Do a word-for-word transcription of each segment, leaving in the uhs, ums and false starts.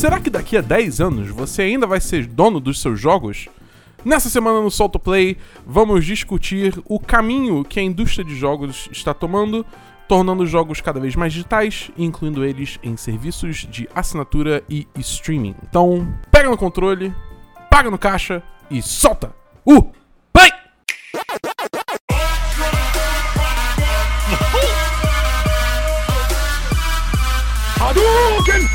Será que daqui a dez anos você ainda vai ser dono dos seus jogos? Nessa semana no Solto Play, vamos discutir o caminho que a indústria de jogos está tomando, tornando os jogos cada vez mais digitais, incluindo eles em serviços de assinatura e streaming. Então, pega no controle, paga no caixa e solta o Play! Hadouken!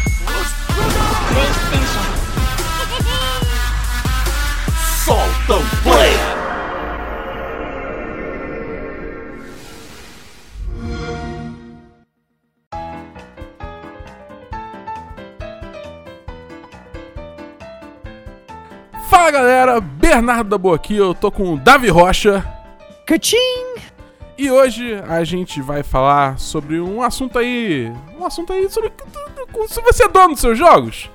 Solta o Play! Fala galera, Bernardo da Boa aqui, eu tô com o Davi Rocha. Cachim! E hoje a gente vai falar sobre um assunto aí. Um assunto aí sobre se você é dono dos seus jogos.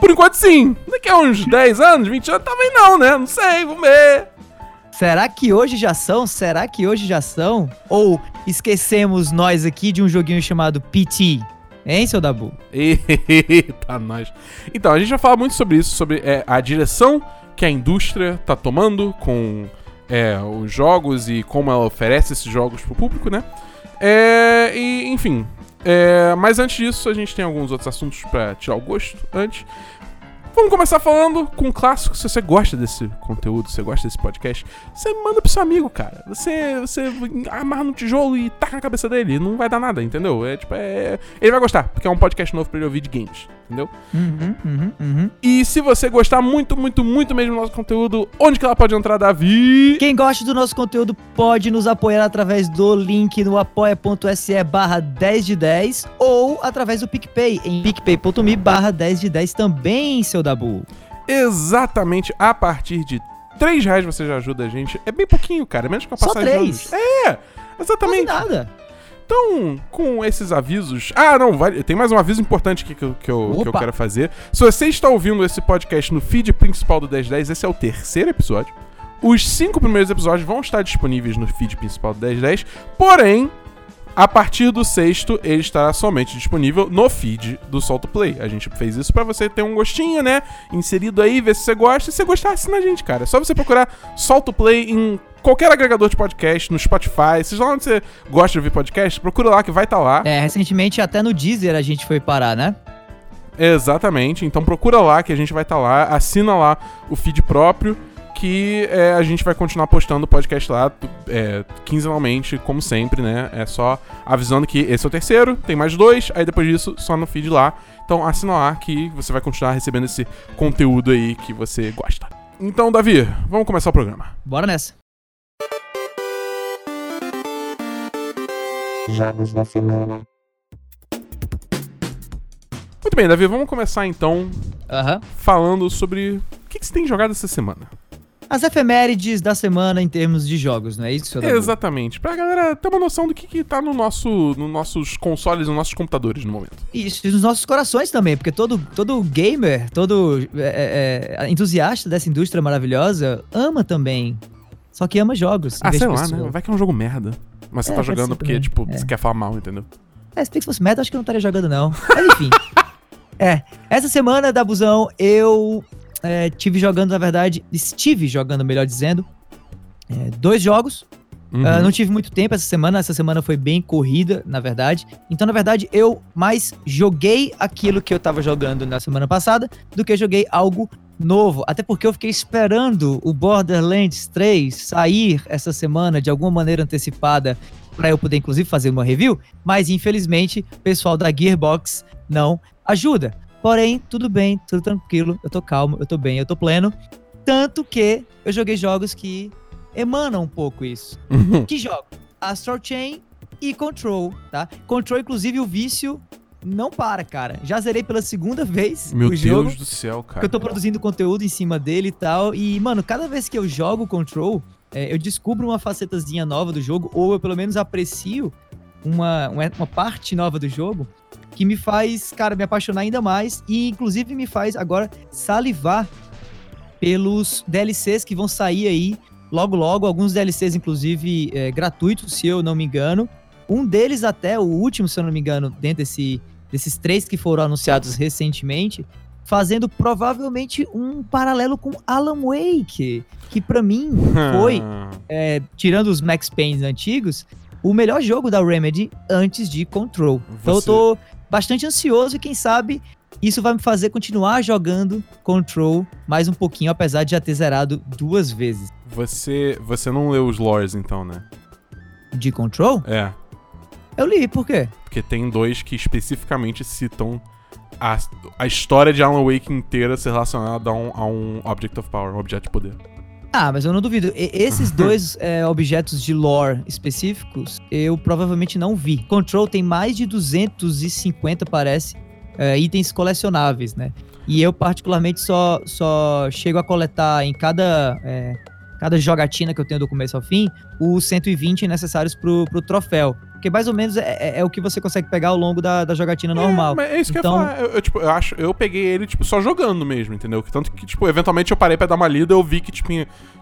Por enquanto, sim. Daqui a uns dez anos, vinte anos, também não, né? Não sei, vamos ver. Será que hoje já são? Será que hoje já são? Ou esquecemos nós aqui de um joguinho chamado P T? Hein, seu Dabu? Eita, nós. Então, a gente vai falar muito sobre isso, sobre é, a direção que a indústria tá tomando com é, os jogos e como ela oferece esses jogos pro público, né? É, e, enfim... É, mas antes disso, a gente tem alguns outros assuntos pra tirar o gosto antes. Vamos começar falando com um clássico. Se você gosta desse conteúdo, se você gosta desse podcast, você manda pro seu amigo, cara. Você, você amarra no tijolo e taca na cabeça dele. Não vai dar nada, entendeu? É, tipo, é... Ele vai gostar, porque é um podcast novo pra ele ouvir de games, entendeu? Uhum, uhum, uhum. E se você gostar muito, muito, muito mesmo do nosso conteúdo, onde que ela pode entrar, Davi? Quem gosta do nosso conteúdo pode nos apoiar através do link no apoia.se barra 10 de 10 ou através do PicPay, em picpay.me barra 10 de 10 também, seu Dabu. Exatamente, a partir de três reais você já ajuda a gente. É bem pouquinho, cara, é menos que uma passagem de anos. É, exatamente. Não faz nada. Então, com esses avisos... Ah, não, vai... tem mais um aviso importante aqui que eu, que, eu, que eu quero fazer. Se você está ouvindo esse podcast no feed principal do dez dez, esse é o terceiro episódio. Os cinco primeiros episódios vão estar disponíveis no feed principal do dez dez, porém... A partir do sexto, ele estará somente disponível no feed do Solto Play. A gente fez isso pra você ter um gostinho, né? Inserido aí, ver se você gosta. Se você gostar, assina a gente, cara. É só você procurar Solto Play em qualquer agregador de podcast, no Spotify. Seja lá onde você gosta de ouvir podcast, procura lá que vai estar lá. É, recentemente até no Deezer a gente foi parar, né? Exatamente. Então procura lá que a gente vai estar lá. Assina lá o feed próprio. Que é, a gente vai continuar postando o podcast lá é, quinzenalmente, como sempre, né? É só avisando que esse é o terceiro, tem mais dois, aí depois disso só no feed lá. Então assina lá que você vai continuar recebendo esse conteúdo aí que você gosta. Então, Davi, vamos começar o programa. Bora nessa. Jogos da semana. Muito bem, Davi, vamos começar então uh-huh. falando sobre o que, que você tem jogado essa semana. As efemérides da semana em termos de jogos, não é isso, seu Dabu? Exatamente. Pra galera ter uma noção do que, que tá no nosso, no nossos consoles, nos nossos computadores no momento. Isso, e nos nossos corações também, porque todo, todo gamer, todo é, é, entusiasta dessa indústria maravilhosa ama também, só que ama jogos. Ah, sei lá, né? Vai que é um jogo merda, mas você é, tá jogando porque, também. tipo, é. você quer falar mal, entendeu? É, se bem que fosse merda, acho que eu não estaria jogando, não. Mas enfim. é, essa semana, Dabuzão, eu... É, tive jogando, na verdade, estive jogando, melhor dizendo, é, dois jogos. Uhum. Uh, não tive muito tempo essa semana, essa semana foi bem corrida, na verdade. Então, na verdade, eu mais joguei aquilo que eu tava jogando na semana passada do que joguei algo novo. Até porque eu fiquei esperando o Borderlands três sair essa semana de alguma maneira antecipada pra eu poder, inclusive, fazer uma review. Mas, infelizmente, o pessoal da Gearbox não ajuda. Porém, tudo bem, tudo tranquilo, eu tô calmo, eu tô bem, eu tô pleno. Tanto que eu joguei jogos que emanam um pouco isso. Uhum. Que jogo? Astral Chain e Control, tá? Control, inclusive, o vício não para, cara. Já zerei pela segunda vez Meu o jogo. Meu Deus do céu, cara. Eu tô produzindo conteúdo em cima dele e tal. E, mano, cada vez que eu jogo Control, é, eu descubro uma facetazinha nova do jogo, ou eu pelo menos aprecio uma, uma parte nova do jogo, que me faz, cara, me apaixonar ainda mais e, inclusive, me faz agora salivar pelos D L Cs que vão sair aí logo, logo. Alguns D L Cs, inclusive, é, gratuitos, se eu não me engano. Um deles até, o último, se eu não me engano, dentro desse, desses três que foram anunciados recentemente, fazendo provavelmente um paralelo com Alan Wake, que pra mim foi, é, tirando os Max Payne antigos, o melhor jogo da Remedy antes de Control. Você... Então eu tô bastante ansioso e quem sabe isso vai me fazer continuar jogando Control mais um pouquinho, apesar de já ter zerado duas vezes. Você, você não leu os lores então, né? De Control? É. Eu li, por quê? Porque tem dois que especificamente citam a, a história de Alan Wake inteira ser relacionada a um, a um Object of Power, um objeto de poder. Ah, mas eu não duvido. E, esses dois é, objetos de lore específicos, eu provavelmente não vi. Control tem mais de duzentos e cinquenta, parece, é, itens colecionáveis, né? E eu, particularmente, só, só chego a coletar em cada... É, cada jogatina que eu tenho do começo ao fim, os cento e vinte necessários pro, pro troféu. Porque mais ou menos é, é, é o que você consegue pegar ao longo da, da jogatina é, normal. Mas é isso então... que eu ia falar. Eu, eu, tipo, eu, acho, eu peguei ele tipo, só jogando mesmo, entendeu? Tanto que, tipo, eventualmente eu parei pra dar uma lida, eu vi que tipo,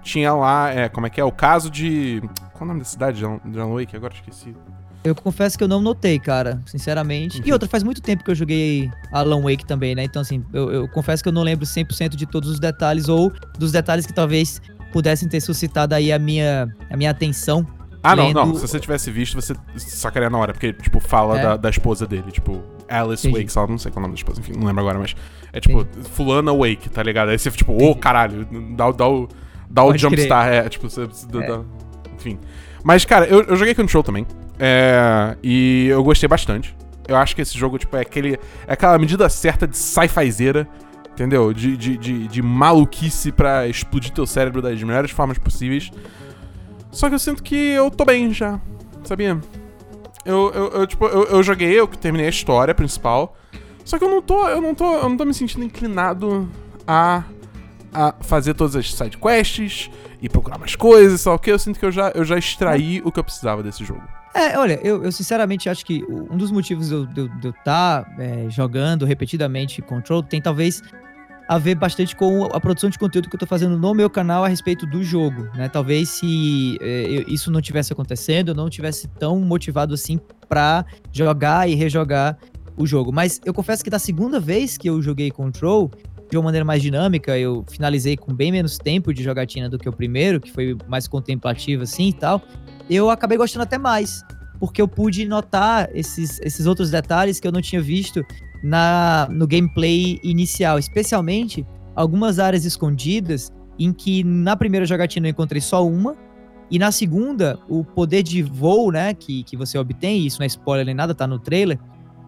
tinha lá, é, como é que é, o caso de... Qual é o nome da cidade de Alan Wake? Agora esqueci. Eu confesso que eu não notei, cara, sinceramente. Uhum. E outra, faz muito tempo que eu joguei Alan Wake também, né? Então, assim, eu, eu confesso que eu não lembro cem por cento de todos os detalhes ou dos detalhes que talvez... pudessem ter suscitado aí a minha, a minha atenção. Ah, lendo... não, não. Se você tivesse visto, você sacaria na hora. Porque, tipo, fala é. da, da esposa dele. Tipo, Alice Entendi. Wake, sabe? Não sei qual é o nome da esposa. Enfim, não lembro agora, mas... É, tipo, Entendi. Fulana Wake, tá ligado? Aí você, tipo, ô, oh, caralho. Dá, dá o, dá o jumpstart. É, tipo, você... É. Dá, enfim. Mas, cara, eu, eu joguei Control também. É, e eu gostei bastante. Eu acho que esse jogo, tipo, é aquele... É aquela medida certa de sci-fizeira. Entendeu? De, de, de, de maluquice pra explodir teu cérebro das melhores formas possíveis. Só que eu sinto que eu tô bem já, sabia? Eu, eu, eu tipo, eu, eu joguei, eu terminei a história principal. Só que eu não tô, eu não tô, eu não tô me sentindo inclinado a, a fazer todas as sidequests e procurar mais coisas, sabe o quê? Eu sinto que eu já, eu já extraí o que eu precisava desse jogo. É, olha, eu, eu sinceramente acho que um dos motivos de eu estar tá, é, jogando repetidamente Control tem talvez a ver bastante com a produção de conteúdo que eu tô fazendo no meu canal a respeito do jogo, né? Talvez se é, isso não tivesse acontecendo, eu não tivesse tão motivado assim pra jogar e rejogar o jogo. Mas eu confesso que da segunda vez que eu joguei Control, de uma maneira mais dinâmica, eu finalizei com bem menos tempo de jogatina do que o primeiro, que foi mais contemplativo assim e tal... Eu acabei gostando até mais, porque eu pude notar esses, esses outros detalhes que eu não tinha visto na, no gameplay inicial, especialmente algumas áreas escondidas em que na primeira jogatina eu encontrei só uma, e na segunda, o poder de voo, né, que, que você obtém, isso não é spoiler nem nada, tá no trailer,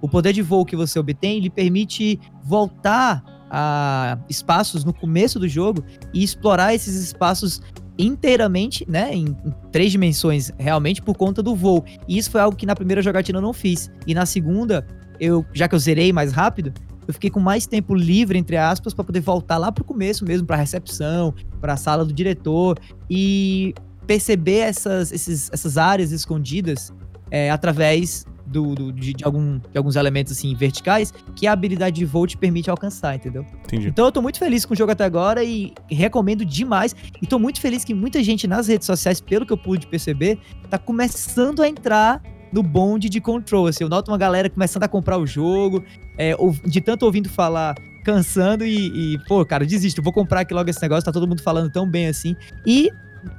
o poder de voo que você obtém, ele permite voltar a espaços no começo do jogo e explorar esses espaços inteiramente, né, em, em três dimensões realmente por conta do voo. E isso foi algo que na primeira jogatina eu não fiz. E na segunda, eu, já que eu zerei mais rápido, eu fiquei com mais tempo livre, entre aspas, pra poder voltar lá pro começo mesmo, pra recepção, pra sala do diretor e perceber essas, esses, essas áreas escondidas é, através do, do, de, de, algum, de alguns elementos assim verticais que a habilidade de voo te permite alcançar, entendeu? Entendi. Então eu tô muito feliz com o jogo até agora e recomendo demais. E tô muito feliz que muita gente nas redes sociais, pelo que eu pude perceber, tá começando a entrar no bonde de Control. Assim, eu noto uma galera começando a comprar o jogo, é, de tanto ouvindo falar, cansando e, e pô, cara, eu desisto, vou comprar aqui logo esse negócio, tá todo mundo falando tão bem assim. E...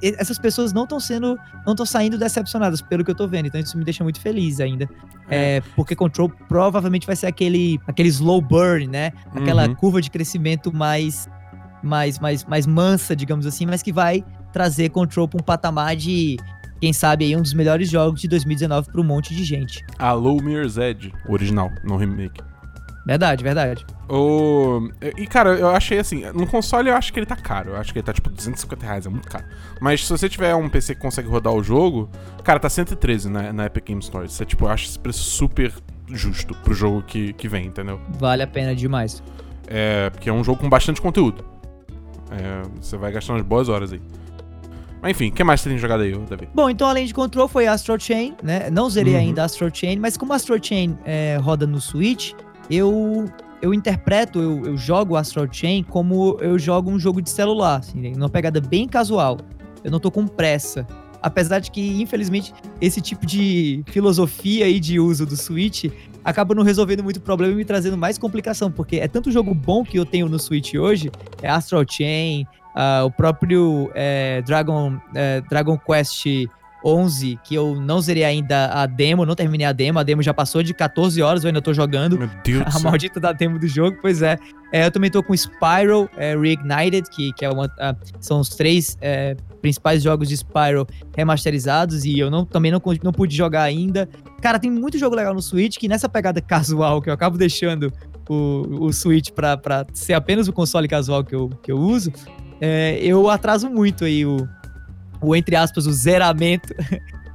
essas pessoas não estão sendo, não estão saindo decepcionadas pelo que eu tô vendo, então isso me deixa muito feliz ainda, é, porque Control provavelmente vai ser aquele, aquele slow burn, né, aquela uhum. curva de crescimento mais, mais, mais, mais mansa, digamos assim, mas que vai trazer Control pra um patamar de, quem sabe aí, um dos melhores jogos de dois mil e dezenove pra um monte de gente. Alô Mirror's Edge, original, no remake. Verdade, verdade. Oh, e, cara, eu achei assim... No console eu acho que ele tá caro. Eu acho que ele tá, tipo, duzentos e cinquenta reais. É muito caro. Mas se você tiver um P C que consegue rodar o jogo... Cara, tá cento e treze na, na Epic Games Store. Você, tipo, eu acho esse preço super justo pro jogo que, que vem, entendeu? Vale a pena demais. É, porque é um jogo com bastante conteúdo. É, você vai gastar umas boas horas aí. Mas, enfim, o que mais você tem jogado aí, Davi? Bom, então, além de Control, foi Astral Chain, né? Não zerei uhum. ainda Astral Chain. Mas como Astral Chain é, roda no Switch... Eu, eu interpreto, eu, eu jogo Astral Chain como eu jogo um jogo de celular, assim, numa pegada bem casual. Eu não tô com pressa. Apesar de que, infelizmente, esse tipo de filosofia aí de uso do Switch acaba não resolvendo muito o problema e me trazendo mais complicação, porque é tanto jogo bom que eu tenho no Switch hoje, é Astral Chain, uh, o próprio é, Dragon, é, Dragon Quest onze, que eu não zerei ainda a demo, não terminei a demo, a demo já passou de catorze horas, eu ainda tô jogando. Meu Deus, a maldita da demo do jogo, pois é. É, eu também tô com Spyro é, Reignited, que, que é uma, a, são os três é, principais jogos de Spyro remasterizados, e eu não, também não, não pude jogar ainda. Cara, tem muito jogo legal no Switch, que nessa pegada casual, que eu acabo deixando o, o Switch pra, pra ser apenas o console casual que eu, que eu uso, é, eu atraso muito aí o... o, entre aspas, o zeramento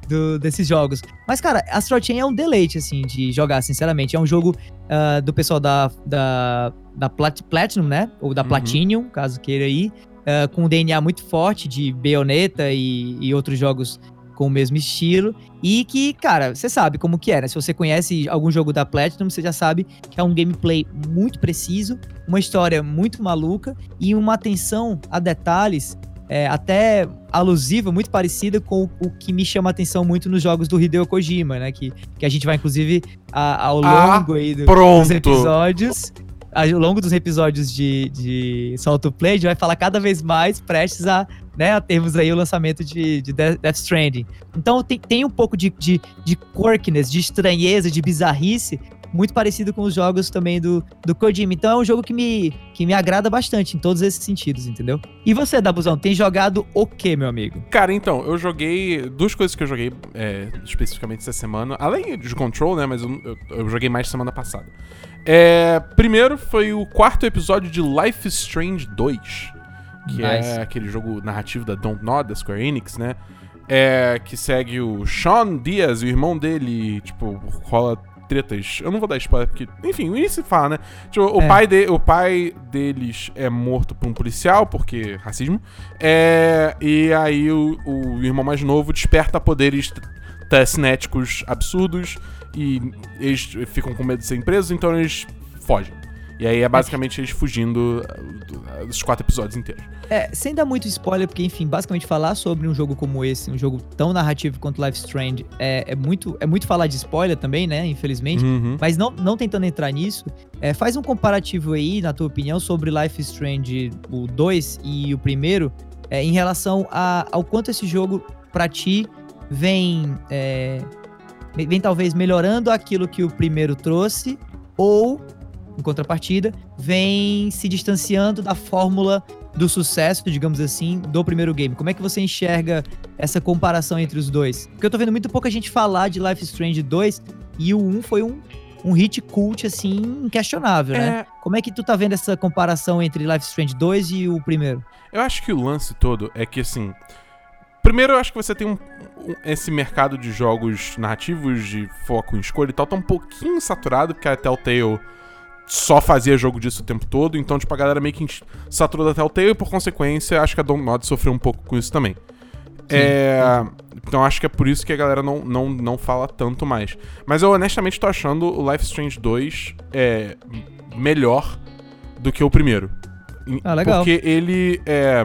do, desses jogos. Mas, cara, Astral Chain é um deleite, assim, de jogar, sinceramente. É um jogo uh, do pessoal da, da, da Plat- Platinum, né? Ou da uhum. Platinum, caso queira aí. Uh, com um D N A muito forte de Bayonetta e, e outros jogos com o mesmo estilo. E que, cara, você sabe como que é, né? Se você conhece algum jogo da Platinum, você já sabe que é um gameplay muito preciso, uma história muito maluca e uma atenção a detalhes É, até alusiva, muito parecida com o que me chama a atenção muito nos jogos do Hideo Kojima, né? Que, que a gente vai, inclusive, a, ao longo ah, aí do, dos episódios... Ao longo dos episódios de, de Solto Play, a gente vai falar cada vez mais prestes a, né, a termos aí o lançamento de, de Death Stranding. Então tem, tem um pouco de, de, de quirkiness, de estranheza, de bizarrice, muito parecido com os jogos também do, do Kojima. Então é um jogo que me, que me agrada bastante em todos esses sentidos, entendeu? E você, Dabuzão, tem jogado o quê, meu amigo? Cara, então, eu joguei... Duas coisas que eu joguei é, especificamente essa semana. Além de Control, né? Mas eu, eu, eu joguei mais semana passada. É, primeiro foi o quarto episódio de Life is Strange dois. Que nice. É aquele jogo narrativo da Dontnod, da Square Enix, né? É, que segue o Sean Diaz, o irmão dele, e, tipo, rola... tretas. Eu não vou dar spoiler, porque... Enfim, o início fala, né? Tipo, o, é. pai de, o pai deles é morto por um policial, porque racismo. É, e aí o, o irmão mais novo desperta poderes telecinéticos absurdos e eles ficam com medo de serem presos, então eles fogem. E aí é basicamente eles fugindo dos quatro episódios inteiros. É, sem dar muito spoiler, porque, enfim, basicamente falar sobre um jogo como esse, um jogo tão narrativo quanto Life is Strange, é, é, muito, é muito falar de spoiler também, né, infelizmente. Uhum. Mas não, não tentando entrar nisso, é, faz um comparativo aí, na tua opinião, sobre Life is Strange o dois e o primeiro, é, em relação a, ao quanto esse jogo, pra ti, vem, é, vem talvez melhorando aquilo que o primeiro trouxe, ou... em contrapartida, vem se distanciando da fórmula do sucesso, digamos assim, do primeiro game. Como é que você enxerga essa comparação entre os dois? Porque eu tô vendo muito pouca gente falar de Life is Strange dois e o um foi um, um hit cult, assim, inquestionável, né? É... Como é que tu tá vendo essa comparação entre Life is Strange dois e o primeiro? Eu acho que o lance todo é que, assim... Primeiro, eu acho que você tem um, um, esse mercado de jogos narrativos, de foco em escolha e tal, tá um pouquinho saturado, porque a Telltale... só fazia jogo disso o tempo todo, então, tipo, a galera meio que saturou da Telltale e, por consequência, acho que a Dontnod sofreu um pouco com isso também. É... Então, acho que é por isso que a galera não, não, não fala tanto mais. Mas eu, honestamente, tô achando o Life is Strange dois é, melhor do que o primeiro. Ah, legal. Porque ele, é,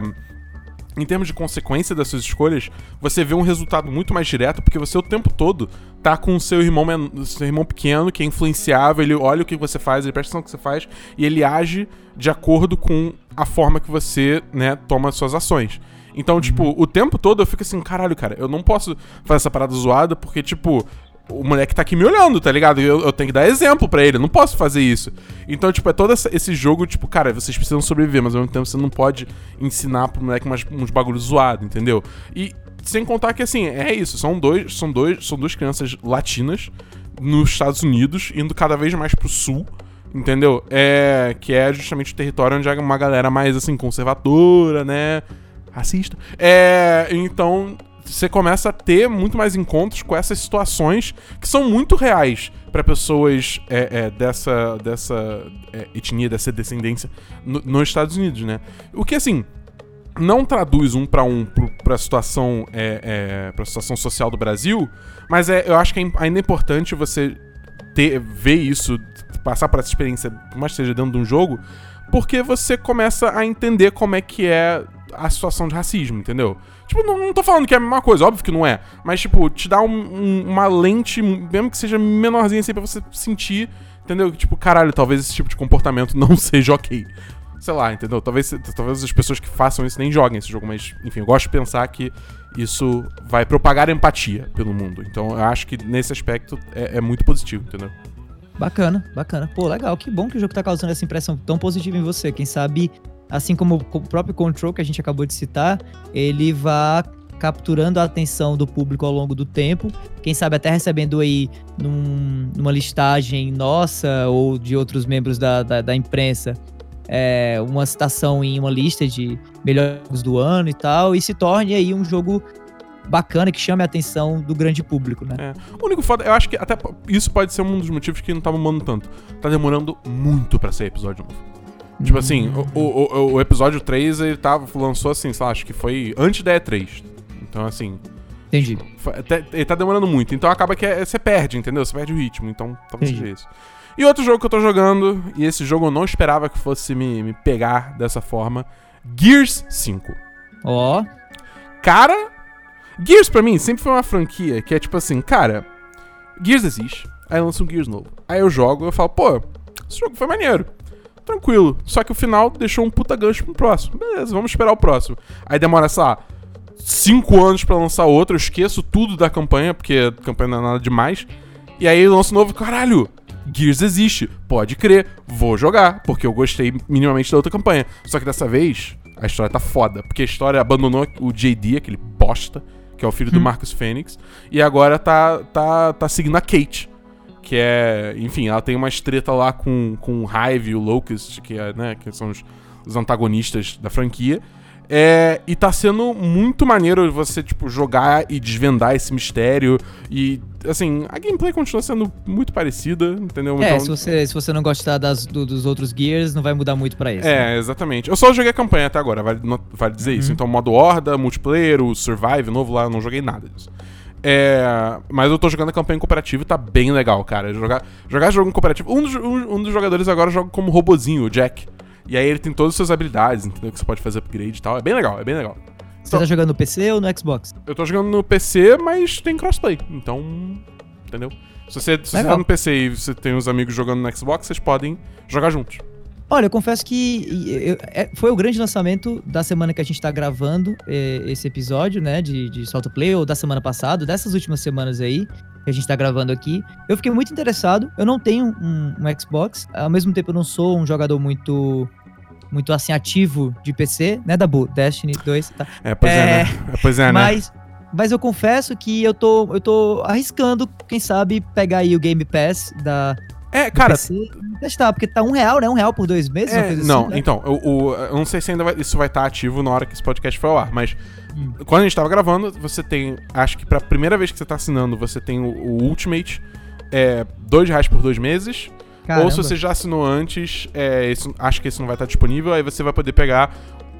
em termos de consequência das suas escolhas, você vê um resultado muito mais direto, porque você, o tempo todo... tá com o seu irmão, seu irmão pequeno, que é influenciável, ele olha o que você faz, ele presta atenção no que você faz, e ele age de acordo com a forma que você, né, toma as suas ações. Então, tipo, o tempo todo eu fico assim, caralho, cara, eu não posso fazer essa parada zoada, porque, tipo, o moleque tá aqui me olhando, tá ligado? Eu, eu tenho que dar exemplo pra ele, eu não posso fazer isso. Então, tipo, é todo essa, esse jogo, tipo, cara, vocês precisam sobreviver, mas ao mesmo tempo você não pode ensinar pro moleque umas, uns bagulhos zoados, entendeu? E... Sem contar que, assim, é isso, são, dois, são, dois, são duas crianças latinas nos Estados Unidos, indo cada vez mais pro sul, entendeu? É, que é justamente o território onde há uma galera mais, assim, conservadora, né? Racista. É, então, você começa a ter muito mais encontros com essas situações que são muito reais pra pessoas é, é, dessa, dessa é, etnia, dessa descendência no, nos Estados Unidos, né? O que, assim... não traduz um pra um pra situação, é, é, pra situação social do Brasil, mas é, eu acho que é ainda importante você ter, ver isso, passar por essa experiência, por mais que seja dentro de um jogo, porque você começa a entender como é que é a situação de racismo, entendeu? Tipo, não, não tô falando que é a mesma coisa, óbvio que não é. Mas, tipo, te dá um, um, uma lente, mesmo que seja menorzinha assim, pra você sentir, entendeu? Tipo, caralho, talvez esse tipo de comportamento não seja ok. Sei lá, entendeu? Talvez, talvez as pessoas que façam isso nem joguem esse jogo, mas, enfim, eu gosto de pensar que isso vai propagar empatia pelo mundo. Então, eu acho que nesse aspecto é, é muito positivo, entendeu? Bacana, bacana. Pô, legal. Que bom que o jogo tá causando essa impressão tão positiva em você. Quem sabe, assim como o próprio Control, que a gente acabou de citar, ele vai capturando a atenção do público ao longo do tempo. Quem sabe até recebendo aí num, numa listagem nossa ou de outros membros da, da, da imprensa, é, uma citação em uma lista de melhores jogos do ano e tal. E se torne aí um jogo bacana, que chame a atenção do grande público, né? É. O único foda, eu acho que até isso pode ser um dos motivos que não tá bombando tanto. Tá demorando muito pra ser episódio novo. Hum. Tipo assim, o, o, o episódio três, ele tava, lançou assim, sei lá, acho que foi antes da E três. Então, assim... Entendi. Foi, até, ele tá demorando muito. Então, acaba que você é, perde, entendeu? Você perde o ritmo. Então, talvez seja isso. E outro jogo que eu tô jogando, e esse jogo eu não esperava que fosse me, me pegar dessa forma, Gears cinco. Ó. Oh. Cara... Gears pra mim sempre foi uma franquia que é tipo assim, cara, Gears existe, aí lança um Gears novo, aí eu jogo, eu falo, pô, esse jogo foi maneiro, tranquilo, só que o final deixou um puta gancho pro próximo, beleza, vamos esperar o próximo, aí demora, sei lá, cinco anos pra lançar outro, eu esqueço tudo da campanha, porque a campanha não é nada demais, e aí lança um novo, caralho, Gears existe, pode crer, vou jogar, porque eu gostei minimamente da outra campanha, só que dessa vez, a história tá foda, porque a história abandonou o J D, aquele bosta, que é o filho hum. do Marcus Fênix, e agora tá, tá, tá seguindo a Kate, que é, enfim, ela tem uma treta lá com, com o Hive e o Locust, que, é, né, que são os, os antagonistas da franquia, é, e tá sendo muito maneiro você, tipo, jogar e desvendar esse mistério, e, assim, a gameplay continua sendo muito parecida, entendeu? É, então, se, você, se você não gostar das, do, dos outros Gears, não vai mudar muito pra isso. É, né? Exatamente. Eu só joguei a campanha até agora, vale, not, vale dizer uhum. isso. Então, modo horda, multiplayer, o Survive novo lá, eu não joguei nada disso. É, mas eu tô jogando a campanha em cooperativo e tá bem legal, cara. Jogar, jogar jogo em cooperativo... Um dos, um, um dos jogadores agora joga como robozinho, o Jack. E aí ele tem todas as suas habilidades, entendeu? Que você pode fazer upgrade e tal. É bem legal, é bem legal. Você então, tá jogando no P C ou no Xbox? Eu tô jogando no P C, mas tem crossplay. Então, entendeu? Se você, se você tá no P C e você tem uns amigos jogando no Xbox, vocês podem jogar juntos. Olha, eu confesso que eu, eu, foi o grande lançamento da semana que a gente tá gravando eh, esse episódio, né? De, de Solta Play, ou da semana passada, dessas últimas semanas aí, que a gente tá gravando aqui. Eu fiquei muito interessado. Eu não tenho um, um Xbox. Ao mesmo tempo, eu não sou um jogador muito... muito assim, ativo de P C, né, Dabu? Destiny dois, tá? É, pois é, é, né? é, pois é mas, né? Mas eu confesso que eu tô, eu tô arriscando, quem sabe, pegar aí o Game Pass da... É, cara... P C e testar, porque tá um real, né? Um real por dois meses, é, uma coisa assim, não, né? Então, eu, eu, eu não sei se ainda vai, isso vai estar ativo na hora que esse podcast for ao ar, mas hum. quando a gente tava gravando, você tem, acho que pra primeira vez que você tá assinando, você tem o, o Ultimate, é, dois reais por dois meses... Caramba. Ou se você já assinou antes, é, isso, acho que isso não vai estar disponível, aí você vai poder pegar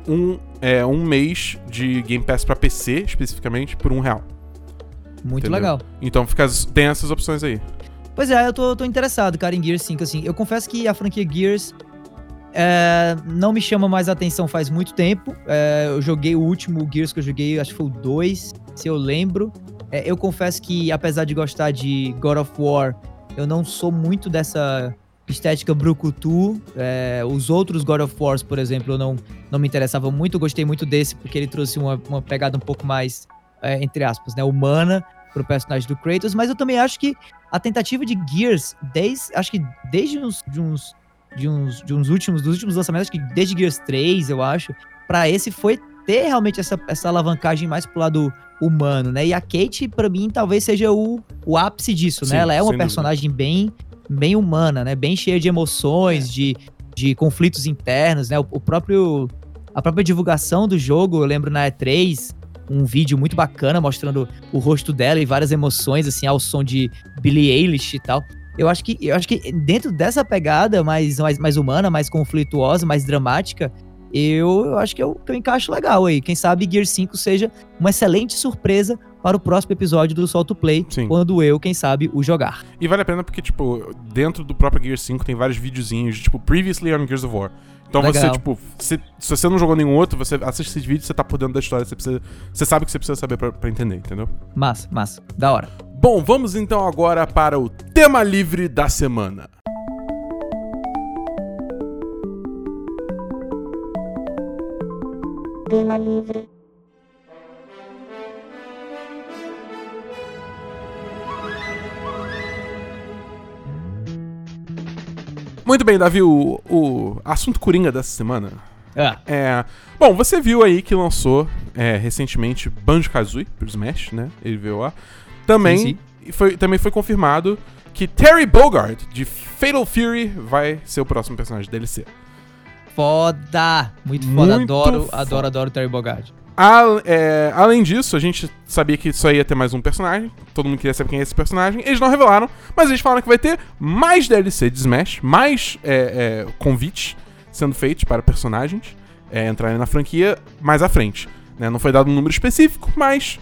um, é, um mês de Game Pass pra P C, especificamente, por um real. Muito Entendeu? legal. Então fica, tem essas opções aí. Pois é, eu tô, tô interessado, cara, em Gears cinco, assim. Eu confesso que a franquia Gears é, não me chama mais a atenção faz muito tempo. É, eu joguei o último Gears que eu joguei, acho que foi o dois, se eu lembro. É, eu confesso que, apesar de gostar de God of War... Eu não sou muito dessa estética brucutu. É, os outros God of War, por exemplo, eu não, não me interessava muito. Eu gostei muito desse, porque ele trouxe uma, uma pegada um pouco mais, é, entre aspas, né, humana pro personagem do Kratos. Mas eu também acho que a tentativa de Gears, desde, acho que desde uns, de uns, de uns, de uns últimos, dos últimos lançamentos, acho que desde Gears três, eu acho, pra esse foi ter realmente essa, essa alavancagem mais pro lado... humano, né? E a Kate, pra mim, talvez seja o, o ápice disso, Sim, né? Ela é uma personagem bem, bem humana, né? Bem cheia de emoções, é. de, de conflitos internos, né? O, o próprio... A própria divulgação do jogo, eu lembro na E três, um vídeo muito bacana mostrando o rosto dela e várias emoções, assim, ao som de Billie Eilish e tal. Eu acho que, eu acho que dentro dessa pegada mais, mais, mais humana, mais conflituosa, mais dramática... Eu, eu acho que eu, que eu encaixo legal aí. Quem sabe Gears cinco seja uma excelente surpresa para o próximo episódio do Solto Play, Sim. quando eu, quem sabe, o jogar. E vale a pena porque, tipo, dentro do próprio Gears cinco tem vários videozinhos, tipo, Previously on Gears of War. Então Legal. você, tipo, se, se você não jogou nenhum outro, você assiste esse vídeo, você tá por dentro da história, você, precisa, você sabe o que você precisa saber pra, pra entender, entendeu? Massa, massa. Da hora. Bom, vamos então agora para o tema livre da semana. Tema livre. Muito bem, Davi, o, o assunto coringa dessa semana é. é... Bom, você viu aí que lançou é, recentemente Banjo-Kazooie pro Smash, né? Ele veio lá. Também, sim, sim. Foi, também foi confirmado que Terry Bogard, de Fatal Fury, vai ser o próximo personagem da D L C. Foda! Muito foda, Muito adoro, foda. adoro, adoro Terry Bogard. Al, é, além disso, a gente sabia que só ia ter mais um personagem. Todo mundo queria saber quem é esse personagem. Eles não revelaram, mas eles falaram que vai ter mais D L C de Smash, mais é, é, convites sendo feitos para personagens é, entrarem na franquia mais à frente, né? Não foi dado um número específico, mas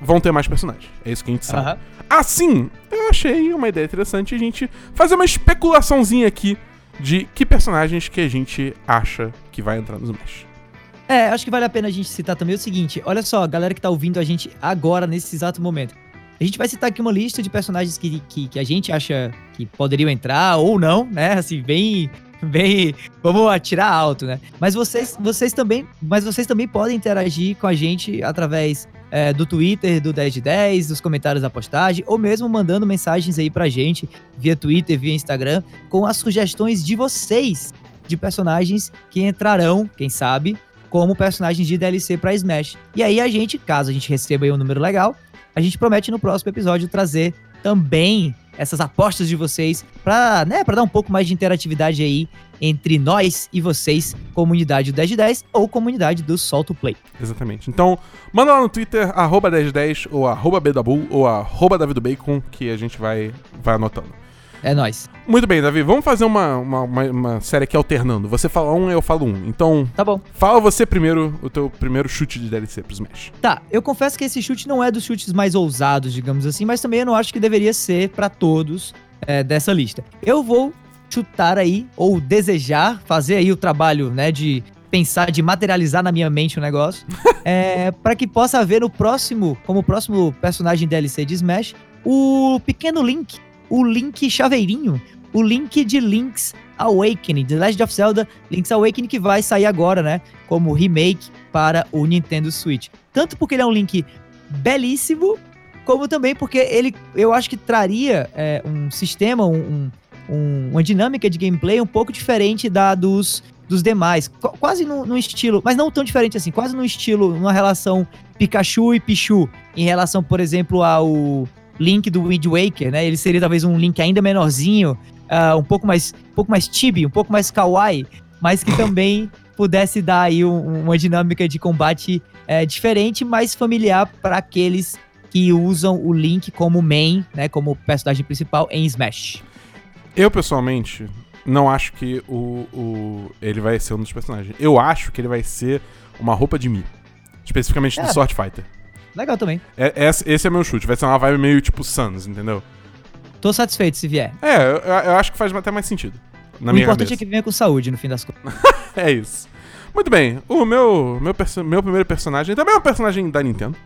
vão ter mais personagens. É isso que a gente sabe. Uhum. Assim, eu achei uma ideia interessante a gente fazer uma especulaçãozinha aqui de que personagens que a gente acha que vai entrar no Smash. É, acho que vale a pena a gente citar também o seguinte. Olha só, galera que tá ouvindo a gente agora, nesse exato momento. A gente vai citar aqui uma lista de personagens que, que, que a gente acha que poderiam entrar ou não, né? Assim, bem... bem vamos atirar alto, né? Mas vocês, vocês, também, mas vocês também podem interagir com a gente através é, do Twitter, do dez de dez, dos comentários da postagem, ou mesmo mandando mensagens aí pra gente via Twitter, via Instagram, com as sugestões de vocês, de personagens que entrarão, quem sabe, como personagens de D L C pra Smash. E aí a gente, caso a gente receba aí um número legal, a gente promete no próximo episódio trazer também essas apostas de vocês pra, né, pra dar um pouco mais de interatividade aí entre nós e vocês, comunidade do dez de dez ou comunidade do Solto Play. Exatamente. Então, manda lá no Twitter, arroba dez de dez ou arroba bdabu ou arroba davidobacon, que a gente vai, vai anotando. É nóis. Muito bem, Davi. Vamos fazer uma, uma, uma, uma série aqui alternando. Você fala um, eu falo um. Então, tá bom. Fala você primeiro o teu primeiro chute de D L C pro Smash. Tá, eu confesso que esse chute não é dos chutes mais ousados, digamos assim, mas também eu não acho que deveria ser pra todos é, dessa lista. Eu vou chutar aí, ou desejar, fazer aí o trabalho, né, de pensar, de materializar na minha mente o negócio, é, pra que possa haver no próximo, como próximo personagem D L C de Smash, o pequeno Link. O Link chaveirinho, o Link de Link's Awakening, The Legend of Zelda Link's Awakening, que vai sair agora, né, como remake para o Nintendo Switch. Tanto porque ele é um Link belíssimo, como também porque ele, eu acho que traria é, um sistema, um, um, uma dinâmica de gameplay um pouco diferente da dos, dos demais. Qu- quase num, num estilo, mas não tão diferente assim, quase num estilo, numa relação Pikachu e Pichu, em relação, por exemplo, ao Link do Wind Waker, né? Ele seria talvez um Link ainda menorzinho, uh, um pouco mais, um pouco mais chibi, um pouco mais kawaii, mas que também pudesse dar aí um, uma dinâmica de combate é, diferente, mais familiar para aqueles que usam o Link como main, né? Como personagem principal em Smash. Eu, pessoalmente, não acho que o, o ele vai ser um dos personagens. Eu acho que ele vai ser uma roupa de Mii, especificamente é. do Sword Fighter. Legal também. É, esse é meu chute. Vai ser uma vibe meio tipo Sans, entendeu? Tô satisfeito se vier. É, eu, eu acho que faz até mais sentido. Na minha cabeça. O importante é que venha com saúde, no fim das contas. É isso. Muito bem. O meu, meu, perso- meu primeiro personagem também é um personagem da Nintendo.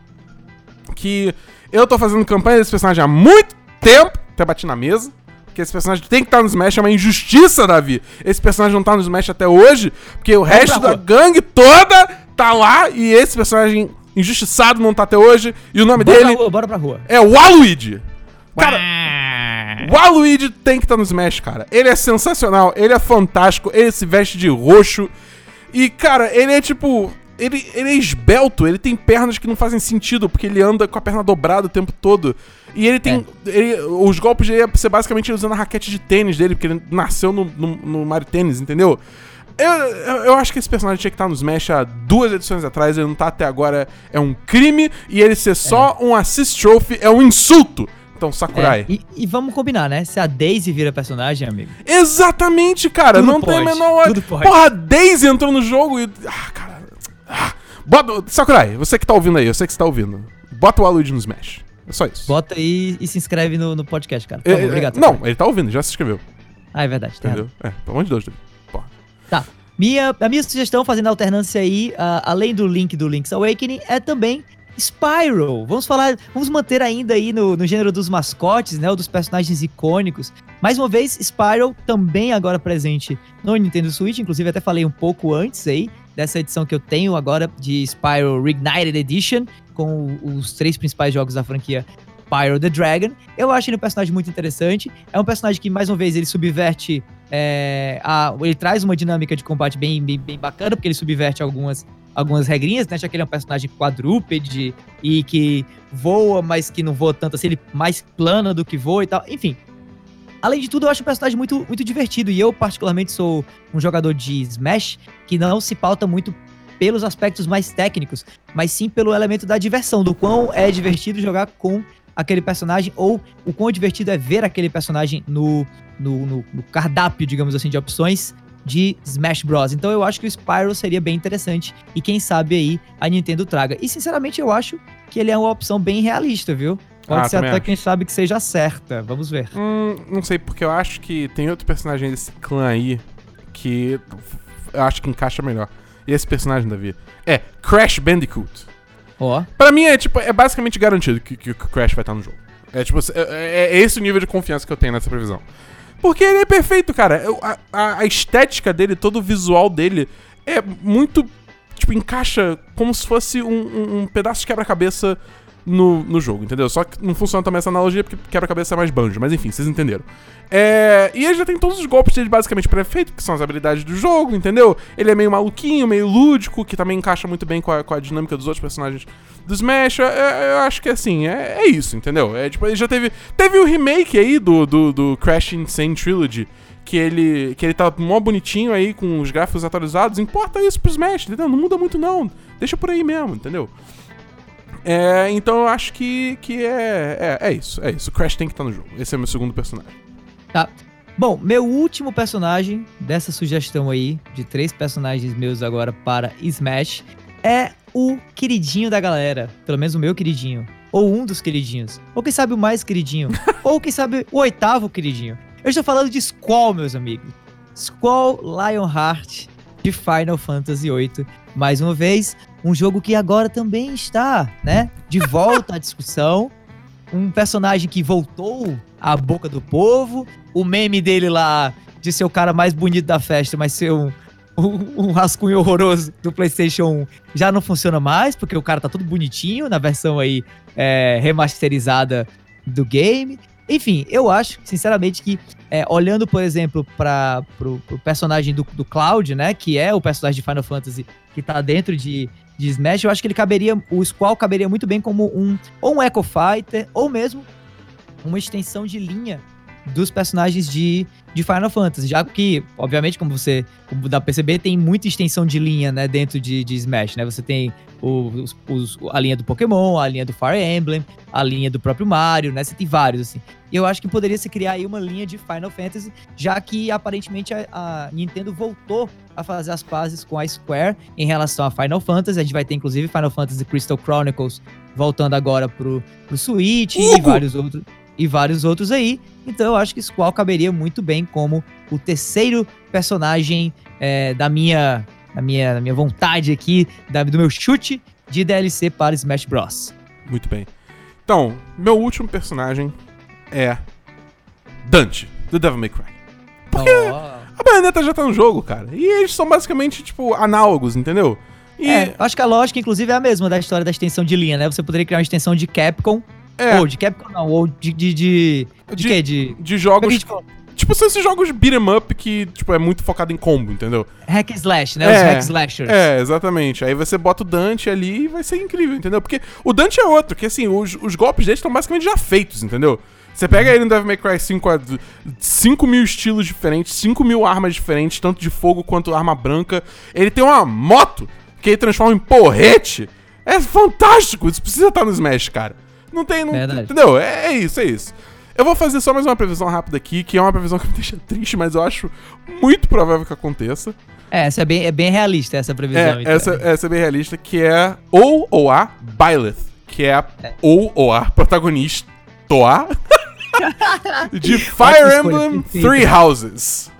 Que eu tô fazendo campanha desse personagem há muito tempo. Até bati na mesa. Porque esse personagem tem que estar no Smash. É uma injustiça, Davi. Esse personagem não tá no Smash até hoje. Porque o Vai resto da gangue toda tá lá. E esse personagem injustiçado, não tá até hoje, e o nome bora dele... Pra rua, bora pra rua. É Waluigi. Cara, Waluigi tem que estar tá no Smash, cara. Ele é sensacional, ele é fantástico, ele se veste de roxo, e, cara, ele é tipo... Ele, ele é esbelto, ele tem pernas que não fazem sentido, porque ele anda com a perna dobrada o tempo todo. E ele tem... É. Ele, os golpes dele é ser basicamente usando a raquete de tênis dele, porque ele nasceu no, no, no Mario Tênis, entendeu? Eu, eu, eu acho que esse personagem tinha que estar no Smash há duas edições atrás, ele não tá até agora, é um crime, e ele ser só é. um assist trophy é um insulto. Então, Sakurai. É, e, e vamos combinar, né? Se a Daisy vira personagem, amigo. Exatamente, cara. Tudo não pode, tem a menor hora. Porra, a Daisy entrou no jogo e... Ah, cara. Ah. Bob, Sakurai, você que tá ouvindo aí, eu sei que você tá ouvindo. bota o Waluigi no Smash. É só isso. Bota aí e se inscreve no, no podcast, cara. Tá bom, é, obrigado. Não, ele tá ouvindo, já se inscreveu. Ah, é verdade. Entendeu? É, pelo amor de Deus, Davi. Porra. Tá. Minha, a minha sugestão, fazendo alternância aí, uh, além do link do Link's Awakening, é também Spyro. Vamos falar, vamos manter ainda aí no, no gênero dos mascotes, né, ou dos personagens icônicos. Mais uma vez, Spyro também agora presente no Nintendo Switch, inclusive até falei um pouco antes aí dessa edição que eu tenho agora de Spyro Reignited Edition, com os três principais jogos da franquia Spyro the Dragon. Eu acho ele um personagem muito interessante, é um personagem que mais uma vez ele subverte, é, a, ele traz uma dinâmica de combate bem, bem, bem bacana, porque ele subverte algumas algumas regrinhas, né, já que ele é um personagem quadrúpede e que voa, mas que não voa tanto assim, ele mais plana do que voa e tal, enfim. Além de tudo, eu acho o personagem muito, muito divertido, e eu particularmente sou um jogador de Smash que não se pauta muito pelos aspectos mais técnicos, mas sim pelo elemento da diversão, do quão é divertido jogar com aquele personagem, ou o quão divertido é ver aquele personagem no, no, no, no cardápio, digamos assim, de opções de Smash Bros. Então eu acho que o Spyro seria bem interessante, e quem sabe aí a Nintendo traga. E sinceramente eu acho que ele é uma opção bem realista, viu? Pode ah, ser até acho. Quem sabe que seja certa, vamos ver. Hum, não sei, porque eu acho que tem outro personagem desse clã aí que eu acho que encaixa melhor. E esse personagem, Davi, é Crash Bandicoot. Ó. Oh. Pra mim é tipo, é basicamente garantido que, que o Crash vai estar no jogo. É tipo, é, é esse o nível de confiança que eu tenho nessa previsão. Porque ele é perfeito, cara. Eu, a, a estética dele, todo o visual dele é muito... Tipo, encaixa como se fosse um, um, um pedaço de quebra-cabeça no, no jogo, entendeu? Só que não funciona também essa analogia, porque quebra-cabeça é mais banjo. Mas enfim, vocês entenderam. É, e ele já tem todos os golpes dele basicamente perfeitos, que são as habilidades do jogo, entendeu? Ele é meio maluquinho, meio lúdico, que também encaixa muito bem com a, com a dinâmica dos outros personagens do Smash. Eu, eu acho que, assim, é, é isso, entendeu? É, tipo, ele já teve... Teve o remake aí do, do, do Crash Insane Trilogy, que ele, que ele tá mó bonitinho aí, com os gráficos atualizados. Importa isso pro Smash, entendeu? Não muda muito, não. Deixa por aí mesmo, entendeu? É, então eu acho que, que é, é... É isso, é isso. O Crash tem que estar no jogo. Esse é o meu segundo personagem. Tá. Bom, meu último personagem dessa sugestão aí, de três personagens meus agora para Smash, é o queridinho da galera. Pelo menos o meu queridinho. Ou um dos queridinhos. Ou quem sabe o mais queridinho. Ou quem sabe o oitavo queridinho. Eu estou falando de Squall, meus amigos. Squall Leonhart de Final Fantasy oito. Mais uma vez, um jogo que agora também está, né, de volta à discussão. Um personagem que voltou à boca do povo. O meme dele lá de ser o cara mais bonito da festa, mas ser um, um, um rascunho horroroso do PlayStation um já não funciona mais, porque o cara tá todo bonitinho na versão aí é, remasterizada do game. Enfim, eu acho, sinceramente, que é, olhando, por exemplo, para pro, pro personagem do, do Cloud, né, que é o personagem de Final Fantasy que tá dentro de, de Smash, eu acho que ele caberia, o Squall caberia muito bem como um, ou um Echo Fighter, ou mesmo uma extensão de linha dos personagens de, de Final Fantasy, já que, obviamente, como você, como dá pra perceber, tem muita extensão de linha, né, dentro de, de Smash, né, você tem os, os, a linha do Pokémon, a linha do Fire Emblem, a linha do próprio Mario, né, você tem vários, assim, e eu acho que poderia se criar aí uma linha de Final Fantasy, já que, aparentemente, a, a Nintendo voltou a fazer as pazes com a Square em relação a Final Fantasy, a gente vai ter, inclusive, Final Fantasy Crystal Chronicles voltando agora pro, pro Switch uhum. e vários outros... e vários outros aí, então eu acho que Squall caberia muito bem como o terceiro personagem é, da, minha, da, minha, da minha vontade aqui, da, do meu chute de D L C para Smash Bros. Muito bem. Então, meu último personagem é Dante, do Devil May Cry. Porque oh. a Bayonetta já tá no jogo, cara, e eles são basicamente, tipo, análogos, entendeu? E... É, eu acho que a lógica, inclusive, é a mesma da história da extensão de linha, né? Você poderia criar uma extensão de Capcom, É. Ou de Capcom não, ou de... De, de, de, de quê? De, de jogos... Tipo, são esses jogos beat'em up que, tipo, é muito focado em combo, entendeu? Hack slash, né? É, os hack slashers. É, exatamente. Aí você bota o Dante ali e vai ser incrível, entendeu? Porque o Dante é outro, que assim, os, os golpes dele estão basicamente já feitos, entendeu? Você pega ele no Devil May Cry cinco, cinco mil estilos diferentes, cinco mil armas diferentes, tanto de fogo quanto arma branca. Ele tem uma moto que ele transforma em porrete. É fantástico! Isso precisa estar no Smash, cara. Não tem, não, entendeu? É, é isso, é isso. Eu vou fazer só mais uma previsão rápida aqui, que é uma previsão que me deixa triste, mas eu acho muito provável que aconteça. É, essa é bem, é bem realista, essa previsão. É, então. essa, essa é bem realista, que é ou ou a Byleth, que é a, é. ou, ou a protagonista de Fire Emblem Three Houses.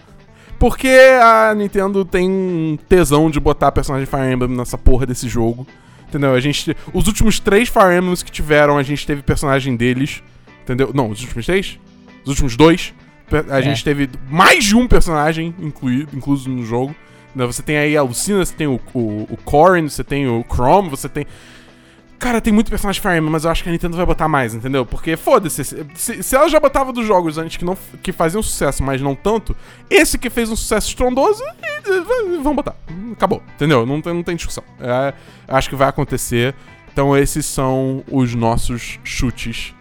Porque a Nintendo tem um tesão de botar a personagem de Fire Emblem nessa porra desse jogo. Entendeu? A gente, os últimos três Fire Emblems que tiveram, a gente teve personagem deles. Entendeu? Não, os últimos três? Os últimos dois? A é. gente teve mais de um personagem incluído, incluso no jogo. Você tem aí a Lucina, você tem o, o, o Corrin, você tem o Chrome, você tem... Cara, tem muito personagem Fire Emblem, mas eu acho que a Nintendo vai botar mais, entendeu? Porque, foda-se, se, se ela já botava dos jogos antes que, não, que faziam sucesso, mas não tanto, esse que fez um sucesso estrondoso, vão botar. Acabou, entendeu? Não, não tem discussão. É, acho que vai acontecer. Então esses são os nossos chutes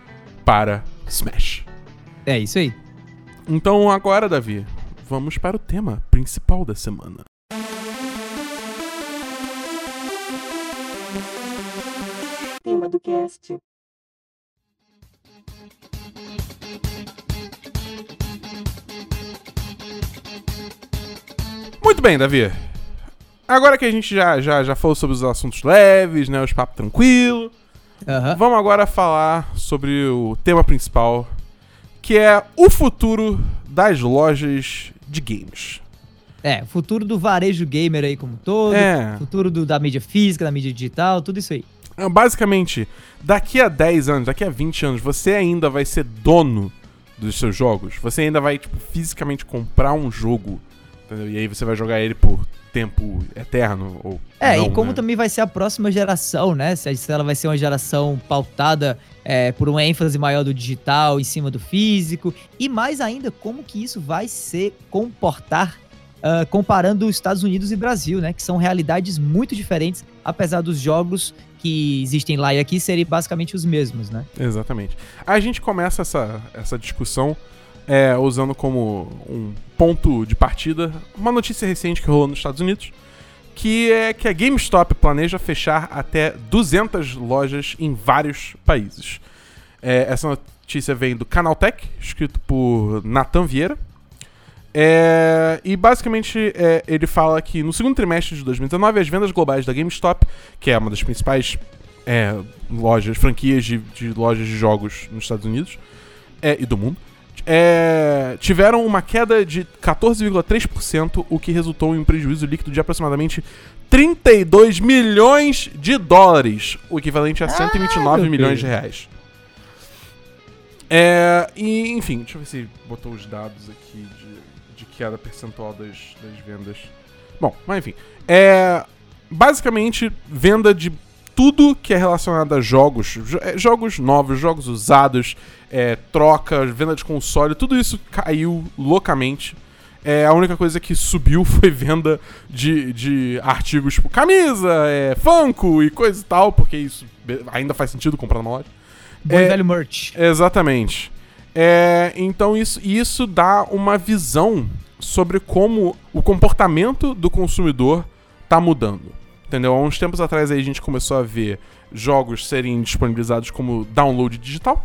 para Smash. É isso aí. Então agora, Davi, vamos para o tema principal da semana. Tema do cast. Muito bem, Davi. Agora que a gente já, já, já falou sobre os assuntos leves, né, os papos tranquilos, uh-huh. vamos agora falar sobre o tema principal, que é o futuro das lojas de games. É, o futuro do varejo gamer aí como um todo, é. futuro do, da mídia física, da mídia digital, tudo isso aí. Basicamente, daqui a dez anos, daqui a vinte anos, você ainda vai ser dono dos seus jogos. Você ainda vai, tipo, fisicamente comprar um jogo, entendeu? E aí você vai jogar ele por tempo eterno ou É, não, e como né? também vai ser a próxima geração, né? Se ela vai ser uma geração pautada é, por uma ênfase maior do digital em cima do físico. E mais ainda, como que isso vai se comportar uh, comparando os Estados Unidos e Brasil, né? Que são realidades muito diferentes, apesar dos jogos... que existem lá e aqui serem basicamente os mesmos, né? Exatamente. A gente começa essa, essa discussão é, usando como um ponto de partida uma notícia recente que rolou nos Estados Unidos, que é que a GameStop planeja fechar até duzentas lojas em vários países. É, essa notícia vem do Canaltech, escrito por Nathan Vieira, É, e basicamente é, ele fala que no segundo trimestre de dois mil e dezenove as vendas globais da GameStop, que é uma das principais é, lojas, franquias de, de lojas de jogos nos Estados Unidos é, e do mundo, é, tiveram uma queda de catorze vírgula três por cento, o que resultou em um prejuízo líquido de aproximadamente trinta e dois milhões de dólares, o equivalente a cento e vinte e nove milhões de reais. É, e, enfim, deixa eu ver se botou os dados aqui de... de queda percentual das, das vendas. Bom, mas enfim. É, basicamente, venda de tudo que é relacionado a jogos. Jogos novos, jogos usados, é, troca, venda de console, tudo isso caiu loucamente. É, a única coisa que subiu foi venda de, de artigos tipo camisa, é, Funko e coisa e tal, porque isso ainda faz sentido comprar numa loja. Bom é, velho merch. Exatamente. É, então isso, isso dá uma visão sobre como o comportamento do consumidor tá mudando, entendeu? Há uns tempos atrás aí a gente começou a ver jogos serem disponibilizados como download digital,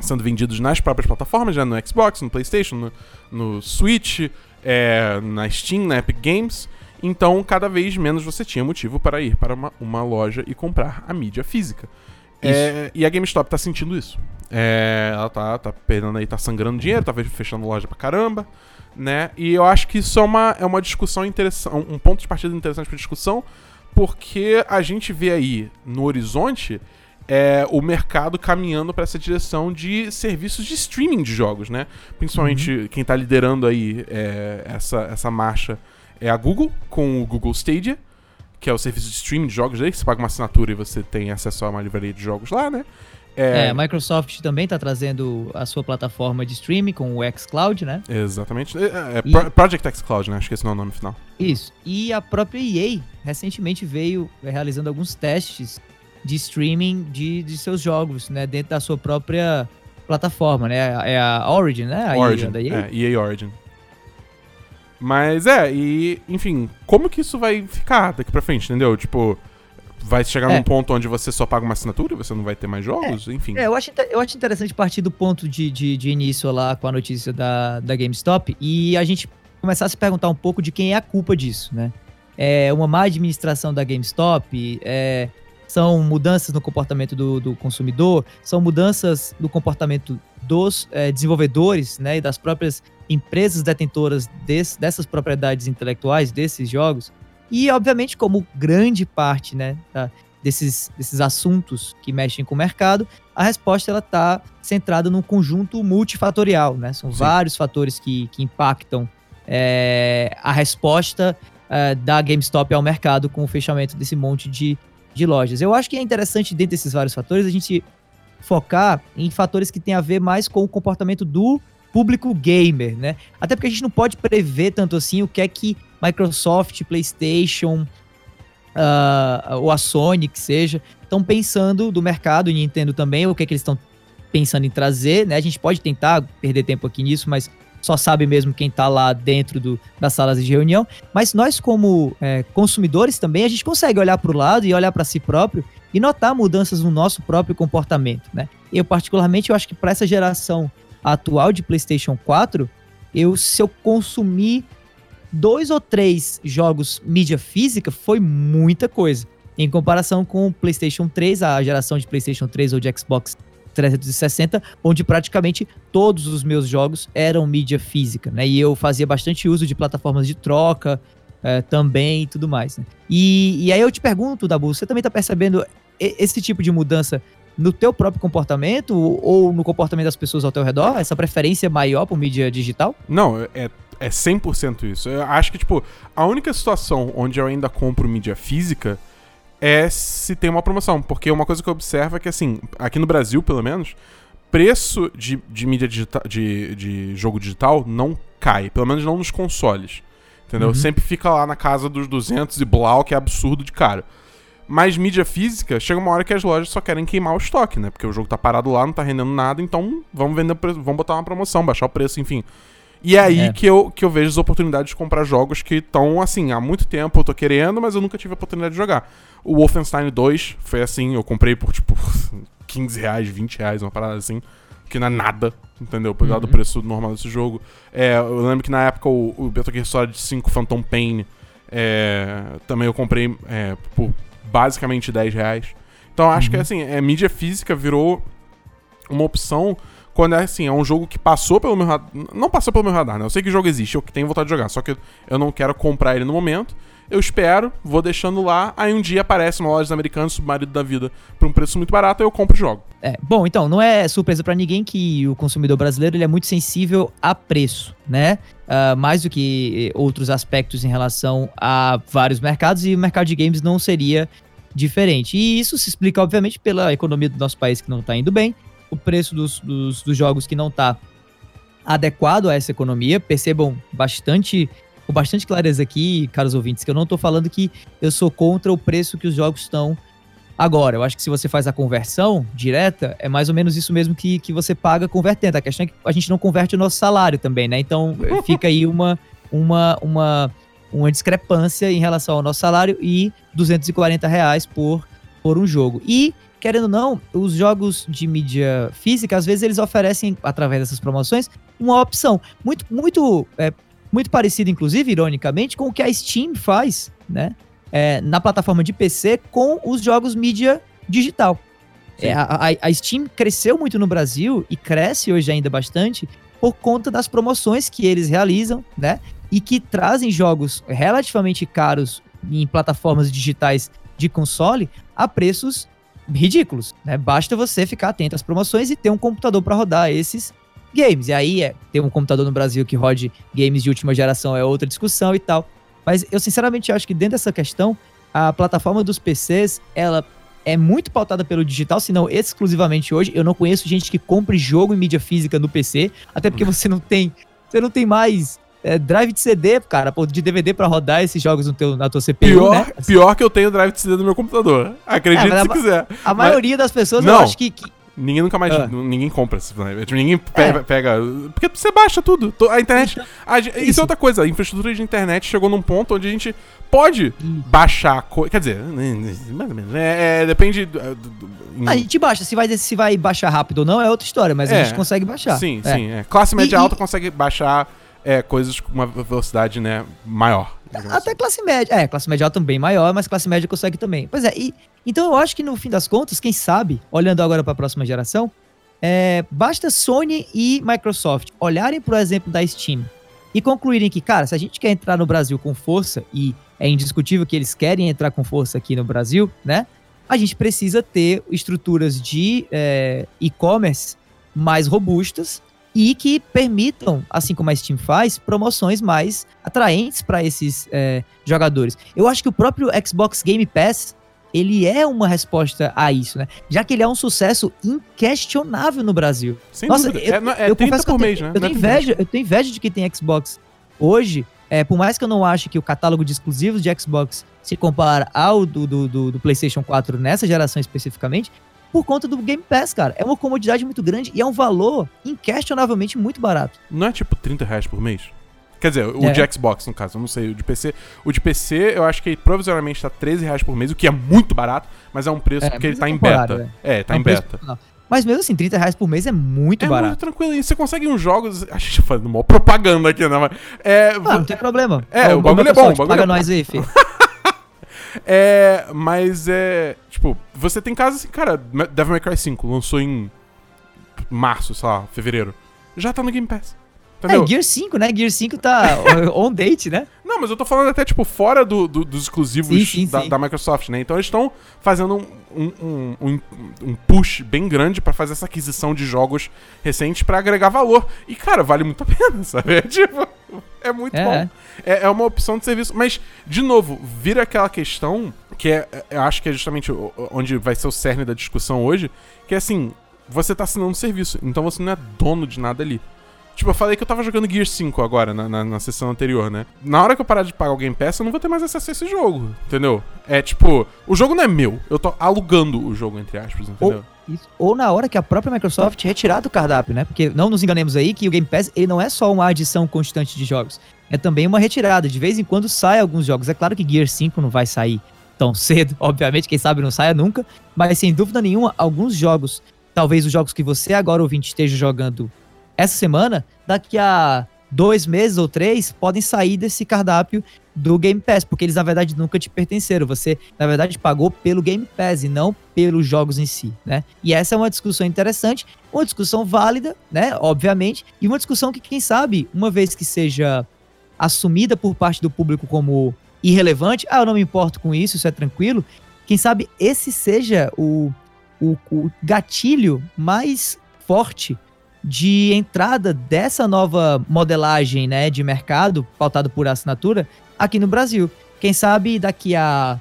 sendo vendidos nas próprias plataformas, já no Xbox, no PlayStation, no, no Switch, é, na Steam, na Epic Games. Então cada vez menos você tinha motivo para ir para uma, uma loja e comprar a mídia física. É, e a GameStop tá sentindo isso. É, ela tá, tá perdendo aí, tá sangrando dinheiro, tá fechando loja pra caramba, né? E eu acho que isso é uma, é uma discussão interessante, um ponto de partida interessante pra discussão, porque a gente vê aí no horizonte é, o mercado caminhando pra essa direção de serviços de streaming de jogos, né? Principalmente uhum. quem tá liderando aí é, essa, essa marcha é a Google, com o Google Stadia, que é o serviço de streaming de jogos dele, que você paga uma assinatura e você tem acesso a uma livraria de jogos lá, né? É... É, a Microsoft também está trazendo a sua plataforma de streaming com o xCloud, né? Exatamente. É, é e... Pro- Project xCloud, né? Acho que esse não é o nome final. Isso. E a própria E A recentemente veio realizando alguns testes de streaming de, de seus jogos, né? Dentro da sua própria plataforma, né? É a Origin, né? A Origin, da E A. É, E A Origin. Mas é, e enfim, como que isso vai ficar daqui pra frente, entendeu? Tipo, vai chegar é. num ponto onde você só paga uma assinatura e você não vai ter mais jogos, é. enfim. É, eu acho, eu acho interessante partir do ponto de, de, de início lá com a notícia da, da GameStop e a gente começar a se perguntar um pouco de quem é a culpa disso, né? É uma má administração da GameStop, é são mudanças no comportamento do, do consumidor, são mudanças no comportamento dos é, desenvolvedores, né, e das próprias empresas detentoras desse, dessas propriedades intelectuais, desses jogos. E, obviamente, como grande parte, né, tá, desses, desses assuntos que mexem com o mercado, a resposta está centrada num conjunto multifatorial, né? São Sim. vários fatores que, que impactam é, a resposta é, da GameStop ao mercado com o fechamento desse monte de, de lojas. Eu acho que é interessante, dentro desses vários fatores, a gente focar em fatores que têm a ver mais com o comportamento do público gamer, né? Até porque a gente não pode prever tanto assim o que é que Microsoft, PlayStation, uh, ou a Sony, que seja, estão pensando do mercado, e Nintendo também, o que é que eles estão pensando em trazer, né? A gente pode tentar perder tempo aqui nisso, mas só sabe mesmo quem está lá dentro do, das salas de reunião. Mas nós, como é, consumidores também, a gente consegue olhar para o lado e olhar para si próprio e notar mudanças no nosso próprio comportamento, né? Eu, particularmente, eu acho que para essa geração atual de PlayStation quatro, eu, se eu consumir dois ou três jogos mídia física, foi muita coisa. Em comparação com o PlayStation três, a geração de PlayStation três ou de Xbox trezentos e sessenta, onde praticamente todos os meus jogos eram mídia física, né? E eu fazia bastante uso de plataformas de troca é, também e tudo mais, né? E, e aí eu te pergunto, Dabu, você também tá percebendo esse tipo de mudança no teu próprio comportamento ou no comportamento das pessoas ao teu redor? Essa preferência maior por mídia digital? Não, é... É cem por cento isso. Eu acho que, tipo, a única situação onde eu ainda compro mídia física é se tem uma promoção. Porque uma coisa que eu observo é que, assim, aqui no Brasil, pelo menos, preço de, de mídia digital, de, de jogo digital não cai. Pelo menos não nos consoles. Entendeu? Uhum. Sempre fica lá na casa dos duzentos e blau, que é absurdo de caro. Mas mídia física, chega uma hora que as lojas só querem queimar o estoque, né? Porque o jogo tá parado lá, não tá rendendo nada, então vamos vender, vamos botar uma promoção, baixar o preço, enfim. E é aí é. Que, eu, que eu vejo as oportunidades de comprar jogos que estão, assim, há muito tempo eu tô querendo, mas eu nunca tive a oportunidade de jogar. O Wolfenstein dois foi assim, eu comprei por, tipo, quinze reais, vinte reais, uma parada assim, que não é nada, entendeu? Por causa uhum. do preço normal desse jogo. É, eu lembro que na época o, o Metal Gear Solid cinco Phantom Pain é, também eu comprei é, por basicamente dez reais. Então acho uhum. que, assim, é, mídia física virou uma opção... Quando é assim, é um jogo que passou pelo meu radar... Não passou pelo meu radar, né? Eu sei que o jogo existe, eu tenho vontade de jogar. Só que eu não quero comprar ele no momento. Eu espero, vou deixando lá. Aí um dia aparece uma loja americana, submarido da vida, por um preço muito barato, eu compro o jogo. É, bom, então, não é surpresa pra ninguém que o consumidor brasileiro ele é muito sensível a preço, né? Uh, mais do que outros aspectos em relação a vários mercados. E o mercado de games não seria diferente. E isso se explica, obviamente, pela economia do nosso país que não tá indo bem. O preço dos, dos, dos jogos que não está adequado a essa economia. Percebam bastante, com bastante clareza aqui, caros ouvintes, que eu não estou falando que eu sou contra o preço que os jogos estão agora. Eu acho que se você faz a conversão direta, é mais ou menos isso mesmo que, que você paga convertendo. A questão é que a gente não converte o nosso salário também, né? Então fica aí uma, uma, uma, uma discrepância em relação ao nosso salário e duzentos e quarenta reais por, por um jogo. E... Querendo ou não, os jogos de mídia física, às vezes eles oferecem, através dessas promoções, uma opção muito, muito, é, muito parecida, inclusive, ironicamente, com o que a Steam faz, né? É, na plataforma de P C com os jogos mídia digital. É, a, a Steam cresceu muito no Brasil e cresce hoje ainda bastante por conta das promoções que eles realizam, né? E que trazem jogos relativamente caros em plataformas digitais de console a preços ridículos, né? Basta você ficar atento às promoções e ter um computador para rodar esses games. E aí, é, ter um computador no Brasil que rode games de última geração é outra discussão e tal. Mas eu, sinceramente, acho que dentro dessa questão, a plataforma dos P Cs, ela é muito pautada pelo digital, se não exclusivamente hoje. Eu não conheço gente que compre jogo em mídia física no P C, até porque você não tem, você não tem mais... É, drive de C D, cara, pô, de D V D pra rodar esses jogos no teu, na tua C P U, pior, né? Assim. Pior que eu tenho drive de C D no meu computador. Acredite é, se a, quiser. A mas... maioria das pessoas, não, eu acho que... que... Ninguém nunca mais... Ah. Ninguém compra. Ninguém pega, é. pega... Porque você baixa tudo. A internet... A, isso. isso é outra coisa. A infraestrutura de internet chegou num ponto onde a gente pode hum. baixar... Co- quer dizer... É, é, depende... A gente baixa. Se vai, se vai baixar rápido ou não é outra história, mas é. a gente consegue baixar. Sim, é. sim. É. Classe média e, alta e... consegue baixar... É, coisas com uma velocidade, né, maior. Até classe média. É, classe média alta também maior, mas classe média consegue também. Pois é, e, então eu acho que no fim das contas, quem sabe, olhando agora para a próxima geração, é, basta Sony e Microsoft olharem para o exemplo da Steam e concluírem que, cara, se a gente quer entrar no Brasil com força, e é indiscutível que eles querem entrar com força aqui no Brasil, né? A gente precisa ter estruturas de é, e-commerce mais robustas e que permitam, assim como a Steam faz, promoções mais atraentes para esses é, jogadores. Eu acho que o próprio Xbox Game Pass, ele é uma resposta a isso, né? Já que ele é um sucesso inquestionável no Brasil. Sem Nossa, dúvida. Eu, é, é eu confesso que eu tenho, mês, né? eu, tenho inveja, eu tenho inveja de que tem Xbox hoje. É, por mais que eu não ache que o catálogo de exclusivos de Xbox se compara ao do, do, do, do PlayStation quatro nessa geração especificamente, por conta do Game Pass, cara. É uma comodidade muito grande e é um valor inquestionavelmente muito barato. Não é tipo trinta reais por mês? Quer dizer, o é. de Xbox, no caso, eu não sei, o de P C. O de P C, eu acho que provisoriamente tá treze reais por mês, o que é muito barato, mas é um preço é, porque ele tá em beta. É, é tá é um em beta. Não. Mas mesmo assim, trinta reais por mês é muito é barato. É muito tranquilo. E você consegue uns jogos... A gente tá fazendo mó propaganda aqui, né? Mas, é, ah, não tem problema. É, o, o bagulho é bom. O bagulho paga é bom. Nós aí, filho. é, mas é... Tipo, você tem casos assim... Cara, Devil May Cry cinco lançou em março, sei lá, fevereiro. Já tá no Game Pass. Entendeu? É, Gears cinco, né? Gears cinco tá on date, né? Não, mas eu tô falando até, tipo, fora do, do, dos exclusivos sim, sim, da, sim. da Microsoft, né? Então eles estão fazendo um, um, um, um push bem grande pra fazer essa aquisição de jogos recentes pra agregar valor. E, cara, vale muito a pena, sabe? É, tipo, é muito é. bom. É, é uma opção de serviço. Mas, de novo, vira aquela questão que é, eu acho que é justamente onde vai ser o cerne da discussão hoje, que é assim, você tá assinando um serviço, então você não é dono de nada ali. Tipo, eu falei que eu tava jogando Gears cinco agora, na, na, na sessão anterior, né? Na hora que eu parar de pagar o Game Pass, eu não vou ter mais acesso a esse jogo, entendeu? É tipo, o jogo não é meu, eu tô alugando o jogo, entre aspas, entendeu? Ou, isso, ou na hora que a própria Microsoft retirar do cardápio, né? Porque não nos enganemos aí que o Game Pass, ele não é só uma adição constante de jogos. É também uma retirada, de vez em quando sai alguns jogos. É claro que Gears cinco não vai sair tão cedo, obviamente, quem sabe não saia nunca. Mas sem dúvida nenhuma, alguns jogos, talvez os jogos que você agora ouvinte esteja jogando... Essa semana, daqui a dois meses ou três, podem sair desse cardápio do Game Pass, porque eles, na verdade, nunca te pertenceram. Você, na verdade, pagou pelo Game Pass e não pelos jogos em si, né? E essa é uma discussão interessante, uma discussão válida, né? Obviamente, e uma discussão que, quem sabe, uma vez que seja assumida por parte do público como irrelevante, ah, eu não me importo com isso, isso é tranquilo, quem sabe esse seja o, o, o gatilho mais forte de entrada dessa nova modelagem, né, de mercado pautado por assinatura aqui no Brasil. Quem sabe daqui a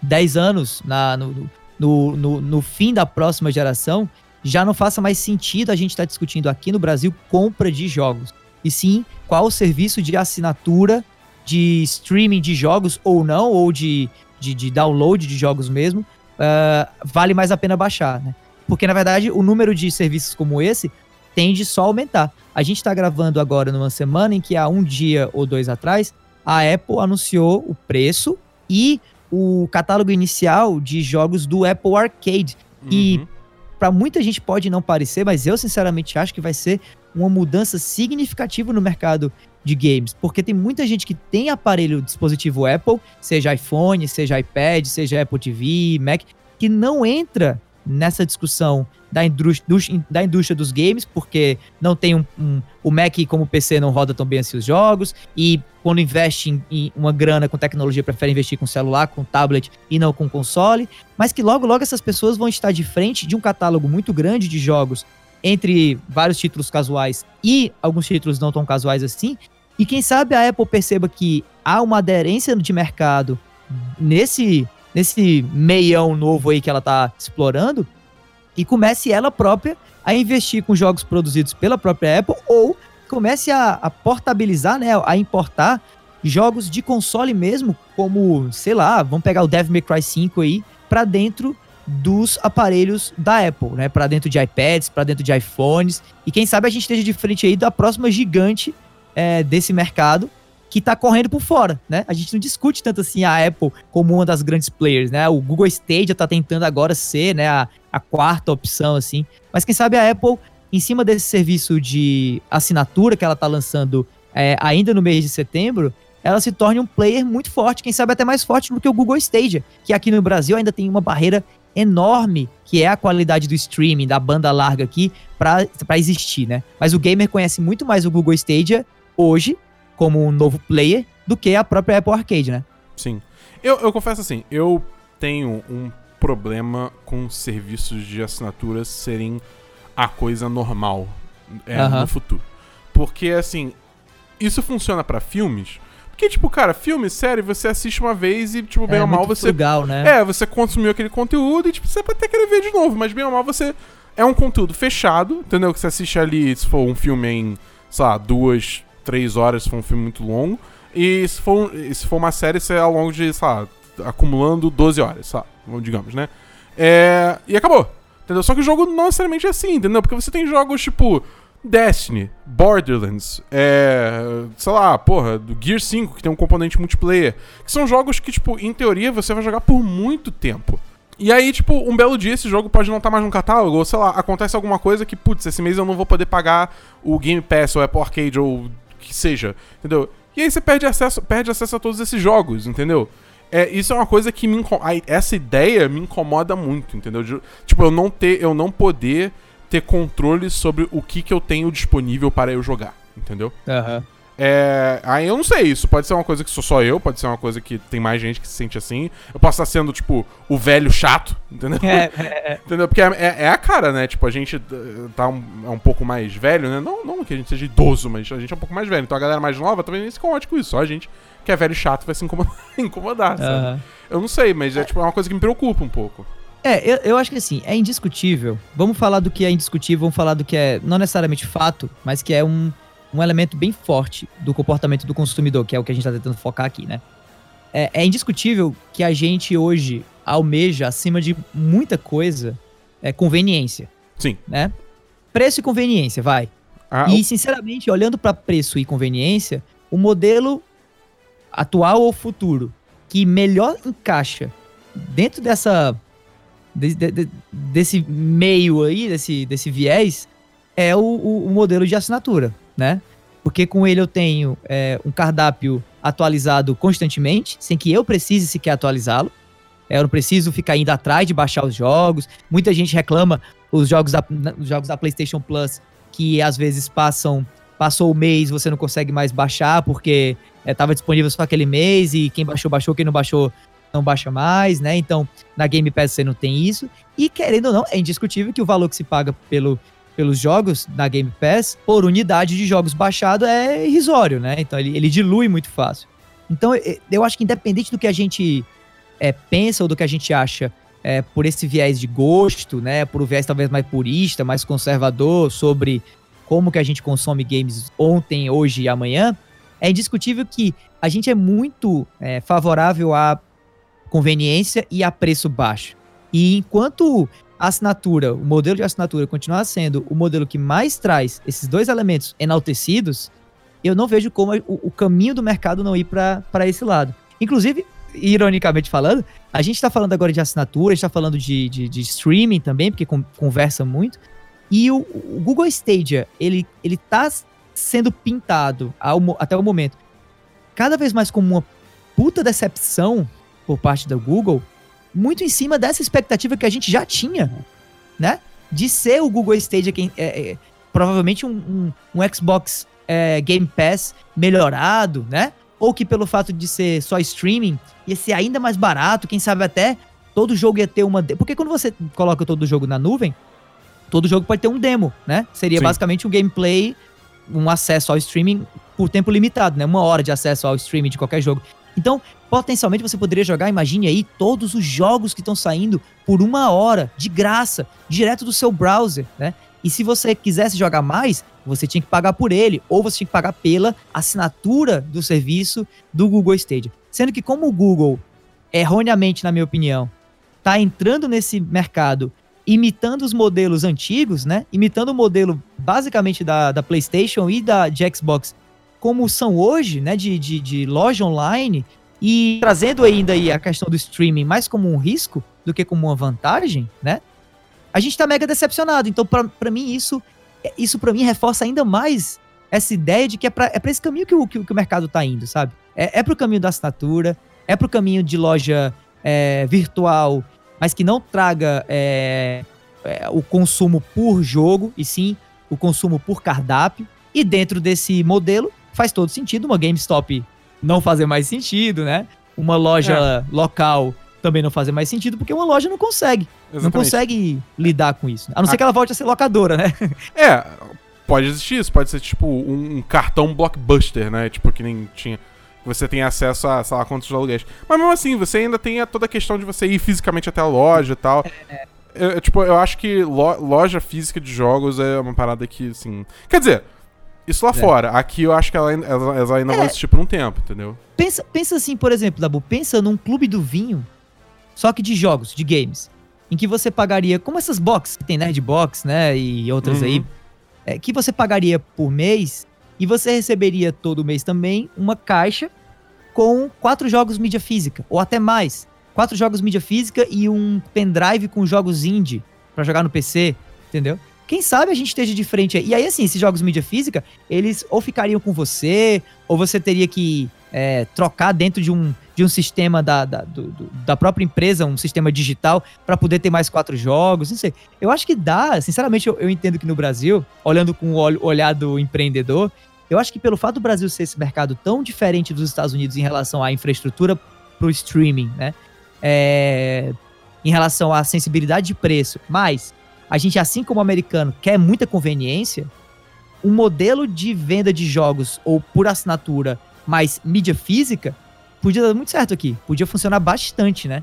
dez anos, na, no, no, no, no fim da próxima geração, já não faça mais sentido a gente estar tá discutindo aqui no Brasil compra de jogos. E sim, qual o serviço de assinatura, de streaming de jogos ou não, ou de, de, de download de jogos mesmo, uh, vale mais a pena baixar, né? Porque, na verdade, o número de serviços como esse tende só a aumentar. A gente está gravando agora numa semana em que há um dia ou dois atrás, a Apple anunciou o preço e o catálogo inicial de jogos do Apple Arcade. Uhum. E para muita gente pode não parecer, mas eu sinceramente acho que vai ser uma mudança significativa no mercado de games. Porque tem muita gente que tem aparelho dispositivo Apple, seja iPhone, seja iPad, seja Apple T V, Mac, que não entra nessa discussão da indústria, da indústria dos games, porque não tem um, um, o Mac como o P C não roda tão bem assim os jogos, e quando investe em, em uma grana com tecnologia, prefere investir com celular, com tablet e não com console, mas que logo, logo essas pessoas vão estar de frente de um catálogo muito grande de jogos, entre vários títulos casuais e alguns títulos não tão casuais assim, e quem sabe a Apple perceba que há uma aderência de mercado nesse... nesse meião novo aí que ela tá explorando, e comece ela própria a investir com jogos produzidos pela própria Apple, ou comece a, a portabilizar, né, a importar jogos de console mesmo, como, sei lá, vamos pegar o Devil May Cry cinco aí, pra dentro dos aparelhos da Apple, né, pra dentro de iPads, pra dentro de iPhones, e quem sabe a gente esteja de frente aí da próxima gigante é, desse mercado, que tá correndo por fora, né? A gente não discute tanto assim a Apple como uma das grandes players, né? O Google Stadia tá tentando agora ser, né, a, a quarta opção, assim. Mas quem sabe a Apple, em cima desse serviço de assinatura que ela tá lançando é, ainda no mês de setembro, ela se torne um player muito forte, quem sabe até mais forte do que o Google Stadia, que aqui no Brasil ainda tem uma barreira enorme, que é a qualidade do streaming, da banda larga aqui, pra, pra existir, né? Mas o gamer conhece muito mais o Google Stadia hoje, como um novo player, do que a própria Apple Arcade, né? Sim. Eu, eu confesso assim, eu tenho um problema com serviços de assinaturas serem a coisa normal é, uhum. no futuro. Porque, assim, isso funciona pra filmes... Porque, tipo, cara, filme, série, você assiste uma vez e, tipo, bem é, ou mal você... Frugal, né? É, você consumiu aquele conteúdo e, tipo, você pode até querer ver de novo, mas bem ou mal você... É um conteúdo fechado, entendeu? Que você assiste ali, se for um filme em, sei lá, duas, três horas, se for um filme muito longo. E se for, se for uma série, você é ao longo de, sei lá, acumulando doze horas, sei lá, digamos, né? É... E acabou, entendeu? Só que o jogo não necessariamente é assim, entendeu? Porque você tem jogos, tipo... Destiny, Borderlands, é, sei lá, porra, do Gears cinco, que tem um componente multiplayer, que são jogos que, tipo, em teoria, você vai jogar por muito tempo. E aí, tipo, um belo dia esse jogo pode não estar mais no catálogo, ou sei lá, acontece alguma coisa que, putz, esse mês eu não vou poder pagar o Game Pass, ou Apple Arcade, ou o que seja, entendeu? E aí você perde acesso, perde acesso a todos esses jogos, entendeu? É, isso é uma coisa que me incomoda, essa ideia me incomoda muito, entendeu? De, tipo, eu não ter, eu não poder... ter controle sobre o que que eu tenho disponível para eu jogar, entendeu? Uhum. É, aí eu não sei, isso pode ser uma coisa que sou só eu, pode ser uma coisa que tem mais gente que se sente assim. Eu posso estar sendo, tipo, o velho chato, entendeu? É, é, é. Entendeu? Porque é, é, é a cara, né? Tipo, a gente tá um, é um pouco mais velho, né? Não, não que a gente seja idoso, mas a gente é um pouco mais velho. Então a galera mais nova também nem se incomoda com isso. Só a gente que é velho chato vai se incomodar, incomodar sabe? Uhum. Eu não sei, mas é, tipo, é uma coisa que me preocupa um pouco. É, eu, eu acho que assim, é indiscutível. Vamos falar do que é indiscutível, vamos falar do que é não necessariamente fato, mas que é um, um elemento bem forte do comportamento do consumidor, que é o que a gente tá tentando focar aqui, né? É, é indiscutível que a gente hoje almeja, acima de muita coisa, é conveniência. Sim. Né? Preço e conveniência, vai. Ah, e, sinceramente, olhando pra preço e conveniência, o modelo atual ou futuro que melhor encaixa dentro dessa... De, de, desse meio aí, desse, desse viés, é o, o, o modelo de assinatura, né? Porque com ele eu tenho é, um cardápio atualizado constantemente, sem que eu precise sequer atualizá-lo. É, eu não preciso ficar indo atrás de baixar os jogos. Muita gente reclama os jogos da, os jogos da PlayStation Plus, que às vezes passam, passou o mês, você não consegue mais baixar, porque estava é, disponível só aquele mês, e quem baixou, baixou, quem não baixou... não baixa mais, né? Então, na Game Pass você não tem isso. E, querendo ou não, é indiscutível que o valor que se paga pelo, pelos jogos na Game Pass por unidade de jogos baixado é irrisório, né? Então, ele, ele dilui muito fácil. Então, eu, eu acho que independente do que a gente é, pensa ou do que a gente acha é, por esse viés de gosto, né? Por um viés talvez mais purista, mais conservador sobre como que a gente consome games ontem, hoje e amanhã, é indiscutível que a gente é muito é, favorável a conveniência e a preço baixo. E enquanto a assinatura, o modelo de assinatura continuar sendo o modelo que mais traz esses dois elementos enaltecidos, eu não vejo como o, o caminho do mercado não ir para esse lado. Inclusive, ironicamente falando, a gente está falando agora de assinatura, a gente está falando de, de, de streaming também, porque com, conversa muito, e o, o Google Stadia, ele está sendo pintado ao, até o momento cada vez mais como uma puta decepção por parte da Google, muito em cima dessa expectativa que a gente já tinha, né? De ser o Google Stadia, que é, é, provavelmente um, um, um Xbox é, Game Pass melhorado, né? Ou que pelo fato de ser só streaming, ia ser ainda mais barato, quem sabe até todo jogo ia ter uma... De... Porque quando você coloca todo jogo na nuvem, todo jogo pode ter um demo, né? Seria Sim. basicamente um gameplay, um acesso ao streaming por tempo limitado, né? Uma hora de acesso ao streaming de qualquer jogo. Então, potencialmente você poderia jogar, imagine aí, todos os jogos que estão saindo por uma hora, de graça, direto do seu browser, né? E se você quisesse jogar mais, você tinha que pagar por ele, ou você tinha que pagar pela assinatura do serviço do Google Stadia. Sendo que como o Google, erroneamente na minha opinião, está entrando nesse mercado imitando os modelos antigos, né? Imitando o modelo basicamente da, da PlayStation e da de Xbox, como são hoje, né, de, de, de loja online, e trazendo ainda aí a questão do streaming mais como um risco do que como uma vantagem, né, a gente tá mega decepcionado. Então, pra, pra mim, isso, isso pra mim reforça ainda mais essa ideia de que é pra, é pra esse caminho que o, que, que o mercado tá indo, sabe? É, é pro caminho da assinatura, é pro caminho de loja é, virtual, mas que não traga é, é, o consumo por jogo, e sim o consumo por cardápio. E dentro desse modelo, faz todo sentido uma GameStop não fazer mais sentido, né? Uma loja é. local também não fazer mais sentido, porque uma loja não consegue. Exatamente. Não consegue lidar com isso. A não ser que ela volte a ser locadora, né? É, pode existir isso. Pode ser tipo um cartão blockbuster, né? Tipo, que nem tinha... Você tem acesso a, sei lá, contas de aluguéis. Mas mesmo assim, você ainda tem a, toda a questão de você ir fisicamente até a loja e tal. Eu, eu, tipo, eu acho que lo, loja física de jogos é uma parada que, assim... Quer dizer, isso lá é. fora. Aqui eu acho que ela, ela, ela ainda é. vai existir por um tempo, entendeu? Pensa, pensa assim, por exemplo, Dabu. Pensa num clube do vinho, só que de jogos, de games. Em que você pagaria, como essas boxes que tem Nerdbox, né? E outras uhum. aí. É, que você pagaria por mês... E você receberia todo mês também uma caixa com quatro jogos mídia física, ou até mais. Quatro jogos mídia física e um pendrive com jogos indie pra jogar no P C, entendeu? Quem sabe a gente esteja de frente aí. E aí, assim, esses jogos mídia física, eles ou ficariam com você, ou você teria que é, trocar dentro de um, de um sistema da, da, do, do, da própria empresa, um sistema digital, pra poder ter mais quatro jogos, não sei. Eu acho que dá, sinceramente, eu, eu entendo que no Brasil, olhando com o olhar do empreendedor... Eu acho que pelo fato do Brasil ser esse mercado tão diferente dos Estados Unidos em relação à infraestrutura pro streaming, né? É, em relação à sensibilidade de preço. Mas a gente, assim como o americano, quer muita conveniência. Um modelo de venda de jogos ou por assinatura, mais mídia física, podia dar muito certo aqui. Podia funcionar bastante, né?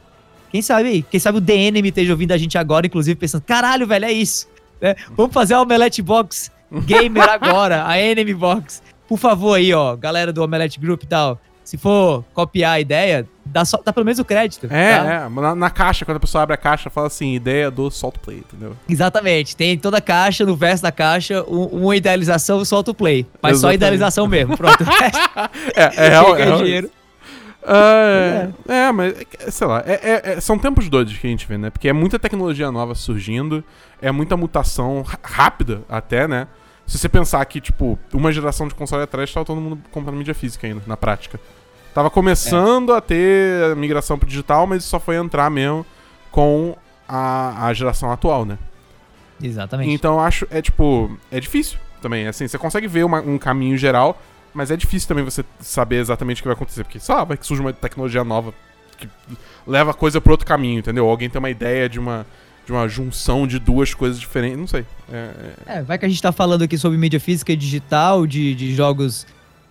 Quem sabe aí? Quem sabe o D N M esteja ouvindo a gente agora, inclusive pensando, caralho, velho, é isso. Né? Vamos fazer a Omelete Box Gamer agora, a Enemy Box. Por favor aí, ó, galera do Omelette Group e tal, se for copiar a ideia, dá, só, dá pelo menos o crédito. É, tá? é. Na, na caixa, quando a pessoa abre a caixa, fala assim, ideia do solta o play, entendeu? Exatamente, tem toda a caixa, no verso da caixa, um, uma idealização, solta o play. Mas exatamente. Só idealização mesmo, pronto. é, é real, é, dinheiro. É, é. é, mas, sei lá, é, é, são tempos doidos que a gente vê, né? Porque é muita tecnologia nova surgindo, é muita mutação r- rápida até, né? Se você pensar que, tipo, uma geração de console atrás tava todo mundo comprando mídia física ainda, na prática. Tava começando é. a ter a migração pro digital, mas isso só foi entrar mesmo com a, a geração atual, né? Exatamente. Então, acho, é tipo, é difícil também, assim, você consegue ver uma, um caminho geral, mas é difícil também você saber exatamente o que vai acontecer, porque só vai que surge uma tecnologia nova que leva a coisa pro outro caminho, entendeu? Alguém tem uma ideia de uma... de uma junção de duas coisas diferentes, não sei. É, é... é, vai que a gente tá falando aqui sobre mídia física e digital, de, de jogos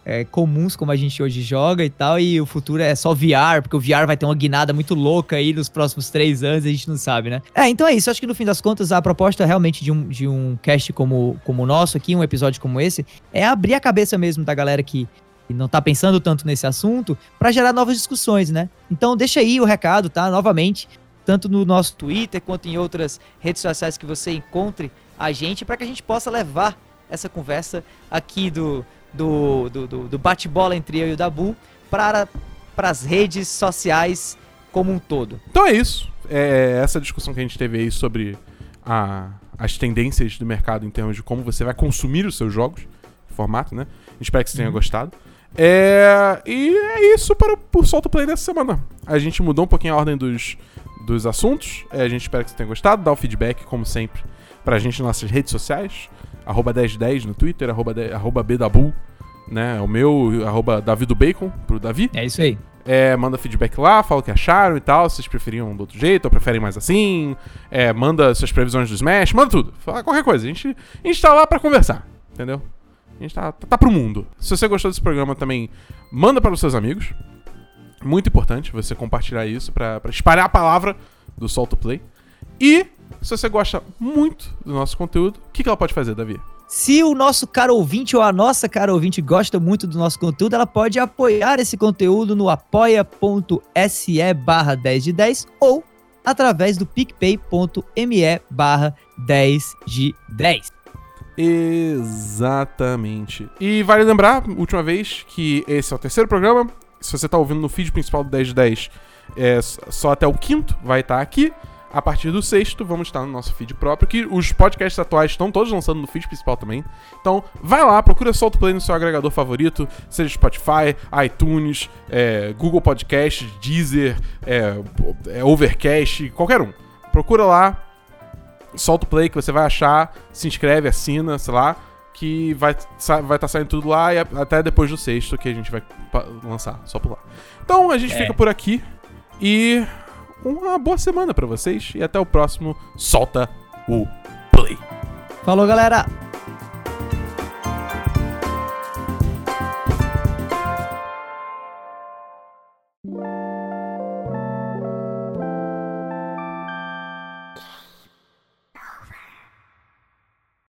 é, comuns, como a gente hoje joga e tal, e o futuro é só V R, porque o V R vai ter uma guinada muito louca aí nos próximos três anos, a gente não sabe, né? É, então é isso, acho que no fim das contas, a proposta realmente de um, de um cast como, como o nosso aqui, um episódio como esse, é abrir a cabeça mesmo da galera que não tá pensando tanto nesse assunto, pra gerar novas discussões, né? Então deixa aí o recado, tá? Novamente, tanto no nosso Twitter quanto em outras redes sociais que você encontre a gente, para que a gente possa levar essa conversa aqui do, do, do, do, do bate-bola entre eu e o Dabu para as redes sociais como um todo. Então é isso. É essa discussão que a gente teve aí sobre a, as tendências do mercado em termos de como você vai consumir os seus jogos, formato, né? Espero que você tenha uhum. gostado. É, e é isso para o Solta Play dessa semana. A gente mudou um pouquinho a ordem dos... dos assuntos, a gente espera que você tenha gostado, dá o feedback, como sempre, pra gente nas nossas redes sociais, arroba dez dez no Twitter, arroba bdabu, né, o meu, arroba Davi do Bacon, pro Davi. É isso aí. É, manda feedback lá, fala o que acharam e tal, se vocês preferiam do outro jeito, ou preferem mais assim, é, manda suas previsões do Smash, manda tudo, fala qualquer coisa, a gente, a gente tá lá pra conversar, entendeu? A gente tá, tá, tá pro mundo. Se você gostou desse programa também, manda para os seus amigos. Muito importante você compartilhar isso pra, pra espalhar a palavra do Solta o Play. E se você gosta muito do nosso conteúdo, o que, que ela pode fazer, Davi? Se o nosso caro ouvinte ou a nossa cara ouvinte gosta muito do nosso conteúdo, ela pode apoiar esse conteúdo no apoia.se barra 10 de 10 ou através do picpay.me barra 10 de 10. Exatamente. E vale lembrar, última vez, que esse é o terceiro programa. Se você tá ouvindo no feed principal do dez de dez, é, só até o quinto vai estar tá aqui. A partir do sexto, vamos estar no nosso feed próprio, que os podcasts atuais estão todos lançando no feed principal também. Então, vai lá, procura Solta o Play no seu agregador favorito, seja Spotify, iTunes, é, Google Podcasts, Deezer, é, é, Overcast, qualquer um. Procura lá, Solta o Play, que você vai achar, se inscreve, assina, sei lá, que vai estar vai tá saindo tudo lá e até depois do sexto que a gente vai lançar, só por lá. Então, a gente é. fica por aqui e... uma boa semana pra vocês e até o próximo Solta o Play. Falou, galera!